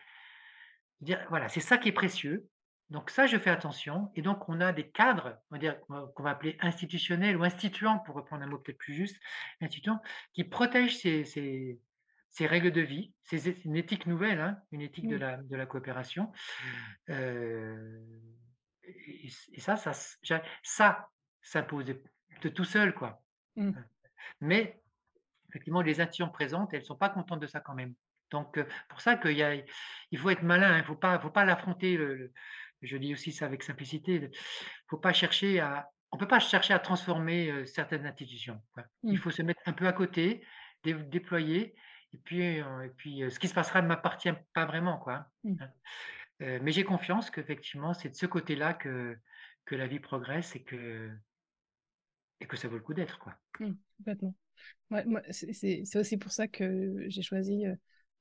dire, voilà, c'est ça qui est précieux. Donc, ça, je fais attention. Et donc, on a des cadres, on va dire, qu'on va appeler institutionnels ou instituants, pour reprendre un mot peut-être plus juste, instituants, qui protègent ces règles de vie. C'est une éthique nouvelle, hein, une éthique de la coopération. Et ça s'impose de tout seul, quoi. Mais effectivement, les institutions présentes, elles ne sont pas contentes de ça quand même. Donc, pour ça qu'il faut être malin, hein, il ne faut pas l'affronter. Je dis aussi ça avec simplicité. Faut pas chercher à, on ne peut pas chercher à transformer certaines institutions. Quoi. Il faut se mettre un peu à côté, déployer, et puis ce qui se passera ne m'appartient pas vraiment, quoi. Mais j'ai confiance qu'effectivement, c'est de ce côté-là que la vie progresse et que ça vaut le coup d'être, quoi. Complètement. Ouais, moi, c'est aussi pour ça que j'ai choisi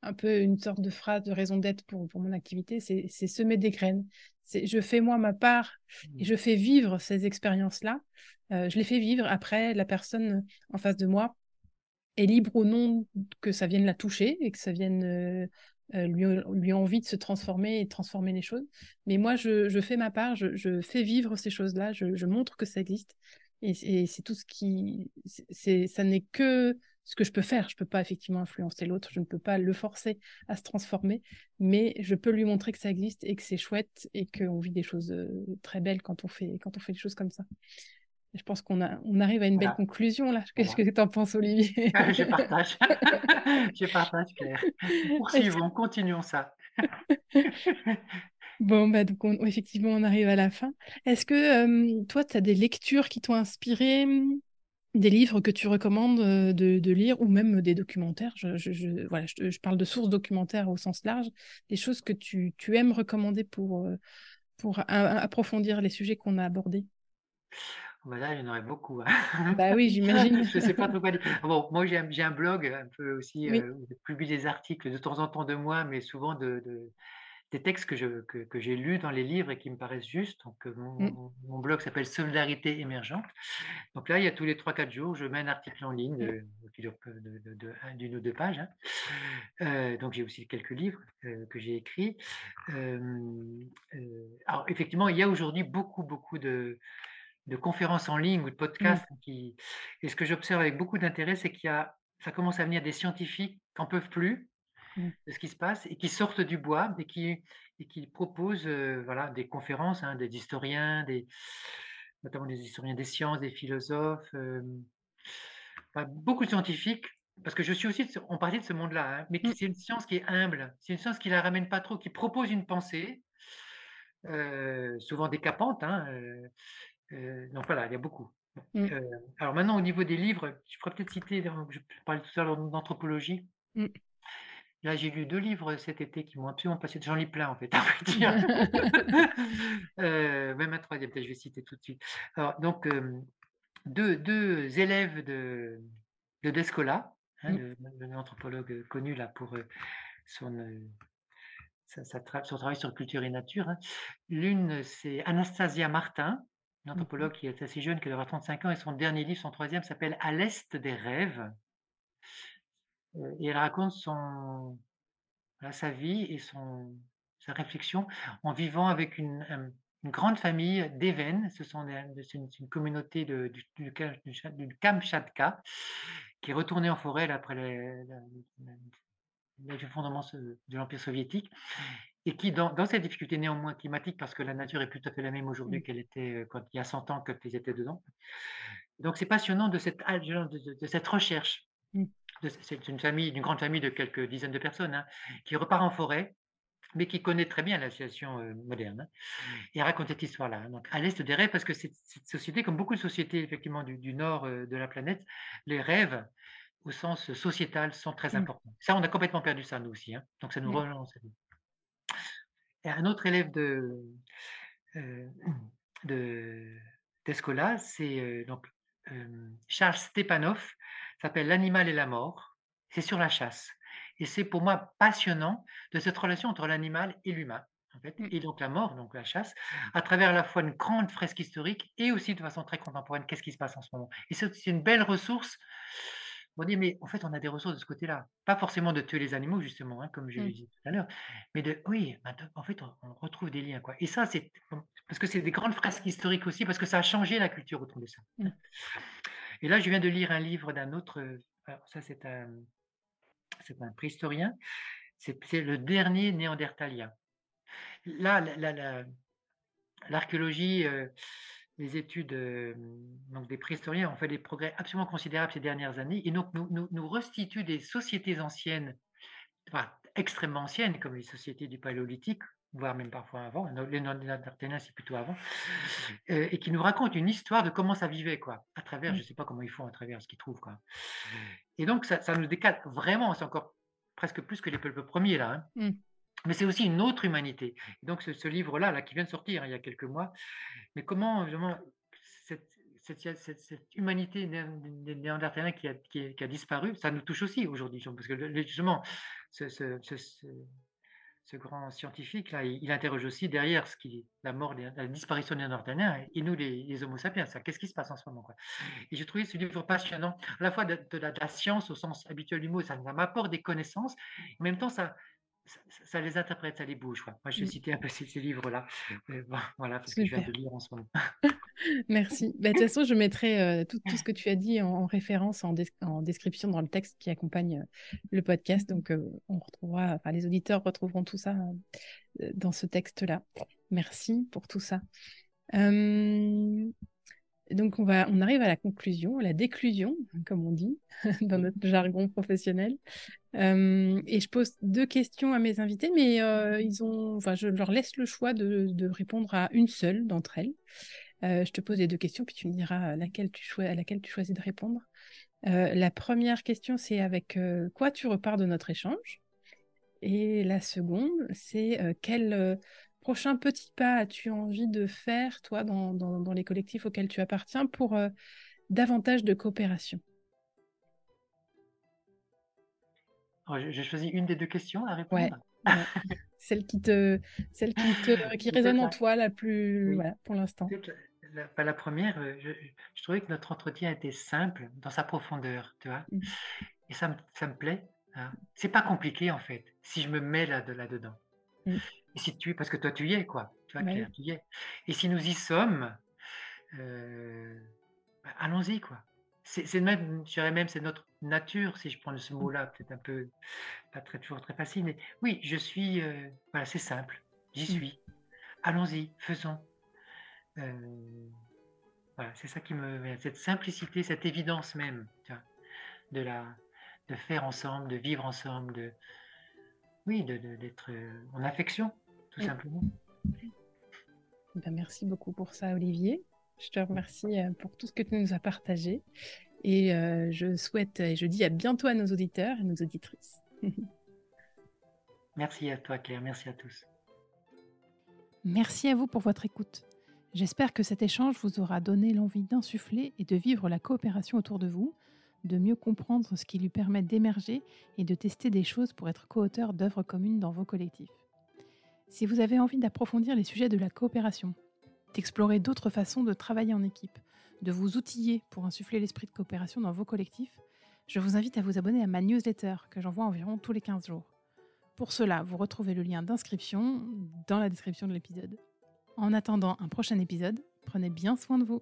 un peu une sorte de phrase de raison d'être pour mon activité, c'est semer des graines. Je fais moi ma part et je fais vivre ces expériences-là. Je les fais vivre. Après, la personne en face de moi est libre ou non que ça vienne la toucher et que ça vienne... lui a envie de se transformer et de transformer les choses, mais moi je fais ma part, je fais vivre ces choses-là, je montre que ça existe et c'est tout ce qui ça n'est que ce que je peux faire. Je peux pas effectivement influencer l'autre, je ne peux pas le forcer à se transformer, mais je peux lui montrer que ça existe et que c'est chouette et qu'on vit des choses très belles quand on fait des choses comme ça. Je pense qu'on arrive à une belle conclusion, là. Qu'est-ce que tu en penses, Olivier? Je partage, Claire. Poursuivons, continuons ça. Bon, bah, donc effectivement, on arrive à la fin. Est-ce que toi, tu as des lectures qui t'ont inspiré, des livres que tu recommandes de lire, ou même des documentaires? Je parle de sources documentaires au sens large, des choses que tu aimes recommander pour approfondir les sujets qu'on a abordés. Ben là, il y en aurait beaucoup. Hein. Bah oui, j'imagine. Je ne sais pas trop quoi dire. Bon, moi, j'ai un blog un peu aussi, où je publie des articles de temps en temps de moi, mais souvent des textes que j'ai lus dans les livres et qui me paraissent justes. Donc, mon blog s'appelle Solidarité émergente. Donc là, il y a tous les 3-4 jours, je mets un article en ligne qui dure d'une ou deux pages. Hein. Donc, j'ai aussi quelques livres que j'ai écrits. Alors, effectivement, il y a aujourd'hui beaucoup de conférences en ligne ou de podcasts. Et ce que j'observe avec beaucoup d'intérêt, c'est ça commence à venir des scientifiques qui n'en peuvent plus de ce qui se passe et qui sortent du bois et qui proposent des conférences, hein, des historiens, notamment des historiens des sciences, des philosophes, beaucoup de scientifiques parce que je suis aussi en partie de ce monde-là, hein, mais c'est une science qui est humble, c'est une science qui ne la ramène pas trop, qui propose une pensée, souvent décapante. Hein, donc voilà, il y a beaucoup. Mm. Alors maintenant, au niveau des livres, je pourrais peut-être citer, je parlais tout à l'heure d'anthropologie. Mm. Là, j'ai lu 2 livres cet été qui m'ont absolument passionné. J'en lis plein, en fait, à vrai dire. Même un 3e, peut-être je vais citer tout de suite. Alors, donc, deux élèves de Descola, hein, l'anthropologue connu là, pour son travail sur culture et nature. Hein. L'une, c'est Anastasia Martin, une anthropologue qui est assez jeune, qui doit avoir 35 ans, et son dernier livre, son 3e, s'appelle « À l'Est des rêves ». Et elle raconte sa vie et sa réflexion en vivant avec une grande famille d'Éven. C'est une communauté du Kamchatka qui est retournée en forêt là, après l'effondrement de l'Empire soviétique et qui, dans cette difficulté néanmoins climatique, parce que la nature est plus tout à fait la même aujourd'hui qu'elle était quand, il y a 100 ans quand ils étaient dedans. Donc c'est passionnant de cette recherche. C'est une grande famille de quelques dizaines de personnes hein, qui repart en forêt, mais qui connaît très bien la situation moderne hein, et raconte cette histoire-là. Hein. Donc, à l'Est des rêves, parce que cette société, comme beaucoup de sociétés effectivement du nord de la planète, les rêves au sens sociétal sont très importants. Ça, on a complètement perdu ça nous aussi. Hein, donc, ça nous relance. Et un autre élève d'Escola, c'est Charles Stépanoff. S'appelle « L'animal et la mort », c'est sur la chasse. Et c'est pour moi passionnant de cette relation entre l'animal et l'humain, en fait, et donc la mort, donc la chasse, à travers à la fois une grande fresque historique et aussi de façon très contemporaine, qu'est-ce qui se passe en ce moment. Et c'est une belle ressource. On dit, mais en fait, on a des ressources de ce côté-là. Pas forcément de tuer les animaux, justement, hein, comme je le disais tout à l'heure, mais en fait, on retrouve des liens. Quoi. Et ça, c'est parce que c'est des grandes fresques historiques aussi, parce que ça a changé la culture autour de ça. Mm. Et là, je viens de lire un livre d'un autre. Alors ça, c'est un préhistorien. C'est le dernier Néandertalien. Là, l'archéologie, les études donc des préhistoriens ont fait des progrès absolument considérables ces dernières années. Et donc, nous restitue des sociétés anciennes, enfin, extrêmement anciennes, comme les sociétés du Paléolithique, voire même parfois avant, les Néandertaliens c'est plutôt avant, et qui nous raconte une histoire de comment ça vivait, quoi, à travers, je ne sais pas comment ils font, à travers ce qu'ils trouvent, quoi. Et donc, ça nous décale vraiment, c'est encore presque plus que les peuples premiers, là, hein. Mais c'est aussi une autre humanité. Et donc, ce livre-là, là, qui vient de sortir hein, il y a quelques mois, mais comment, justement, cette humanité des Néandertaliens qui a disparu, ça nous touche aussi aujourd'hui, parce que, justement, ce grand scientifique, là, il interroge aussi derrière la disparition des Néandertaliens et nous, les Homo sapiens. Qu'est-ce qui se passe en ce moment quoi. Et j'ai trouvé ce livre passionnant, à la fois de la science au sens habituel du mot, ça m'apporte des connaissances, en même temps, ça les interprète, ça les bouge. Quoi. Moi, je vais citer un peu ces livres-là, voilà, parce que je viens de lire en ce moment. Merci. De toute façon, je mettrai tout ce que tu as dit en référence, en description dans le texte qui accompagne le podcast. Donc, les auditeurs retrouveront tout ça dans ce texte-là. Merci pour tout ça. Donc, on arrive à la conclusion, à la déclusion, comme on dit, dans notre jargon professionnel. Et je pose 2 questions à mes invités, mais je leur laisse le choix de répondre à une seule d'entre elles. Je te pose les 2 questions, puis tu me diras à laquelle tu choisis de répondre. La première question, c'est avec quoi tu repars de notre échange ? Et la seconde, c'est quel prochain petit pas as-tu envie de faire, toi, dans les collectifs auxquels tu appartiens, pour davantage de coopération ? J'ai choisi une des 2 questions à répondre. Ouais. Celle qui résonne en toi la plus, oui. Voilà, pour l'instant. La première, je trouvais que notre entretien était simple dans sa profondeur, tu vois. Et ça me plaît. Hein. C'est pas compliqué en fait, si je me mets là-dedans. Et si parce que toi tu y es quoi, tu vois, Claire, tu y es. Et si nous y sommes, allons-y quoi. C'est même, je dirais même, c'est notre nature, si je prends ce mot-là, peut-être un peu, pas toujours très facile, mais oui, je suis, c'est simple, j'y suis, allons-y, faisons. C'est ça qui me... cette simplicité, cette évidence même, tu vois, de faire ensemble, de vivre ensemble, de... Oui, d'être en affection, tout simplement. Ben, merci beaucoup pour ça, Olivier. Je te remercie pour tout ce que tu nous as partagé. Et je souhaite, et je dis à bientôt à nos auditeurs et nos auditrices. Merci à toi, Claire. Merci à tous. Merci à vous pour votre écoute. J'espère que cet échange vous aura donné l'envie d'insuffler et de vivre la coopération autour de vous, de mieux comprendre ce qui lui permet d'émerger et de tester des choses pour être co-auteur d'œuvres communes dans vos collectifs. Si vous avez envie d'approfondir les sujets de la coopération, d'explorer d'autres façons de travailler en équipe, de vous outiller pour insuffler l'esprit de coopération dans vos collectifs, je vous invite à vous abonner à ma newsletter que j'envoie environ tous les 15 jours. Pour cela, vous retrouvez le lien d'inscription dans la description de l'épisode. En attendant un prochain épisode, prenez bien soin de vous.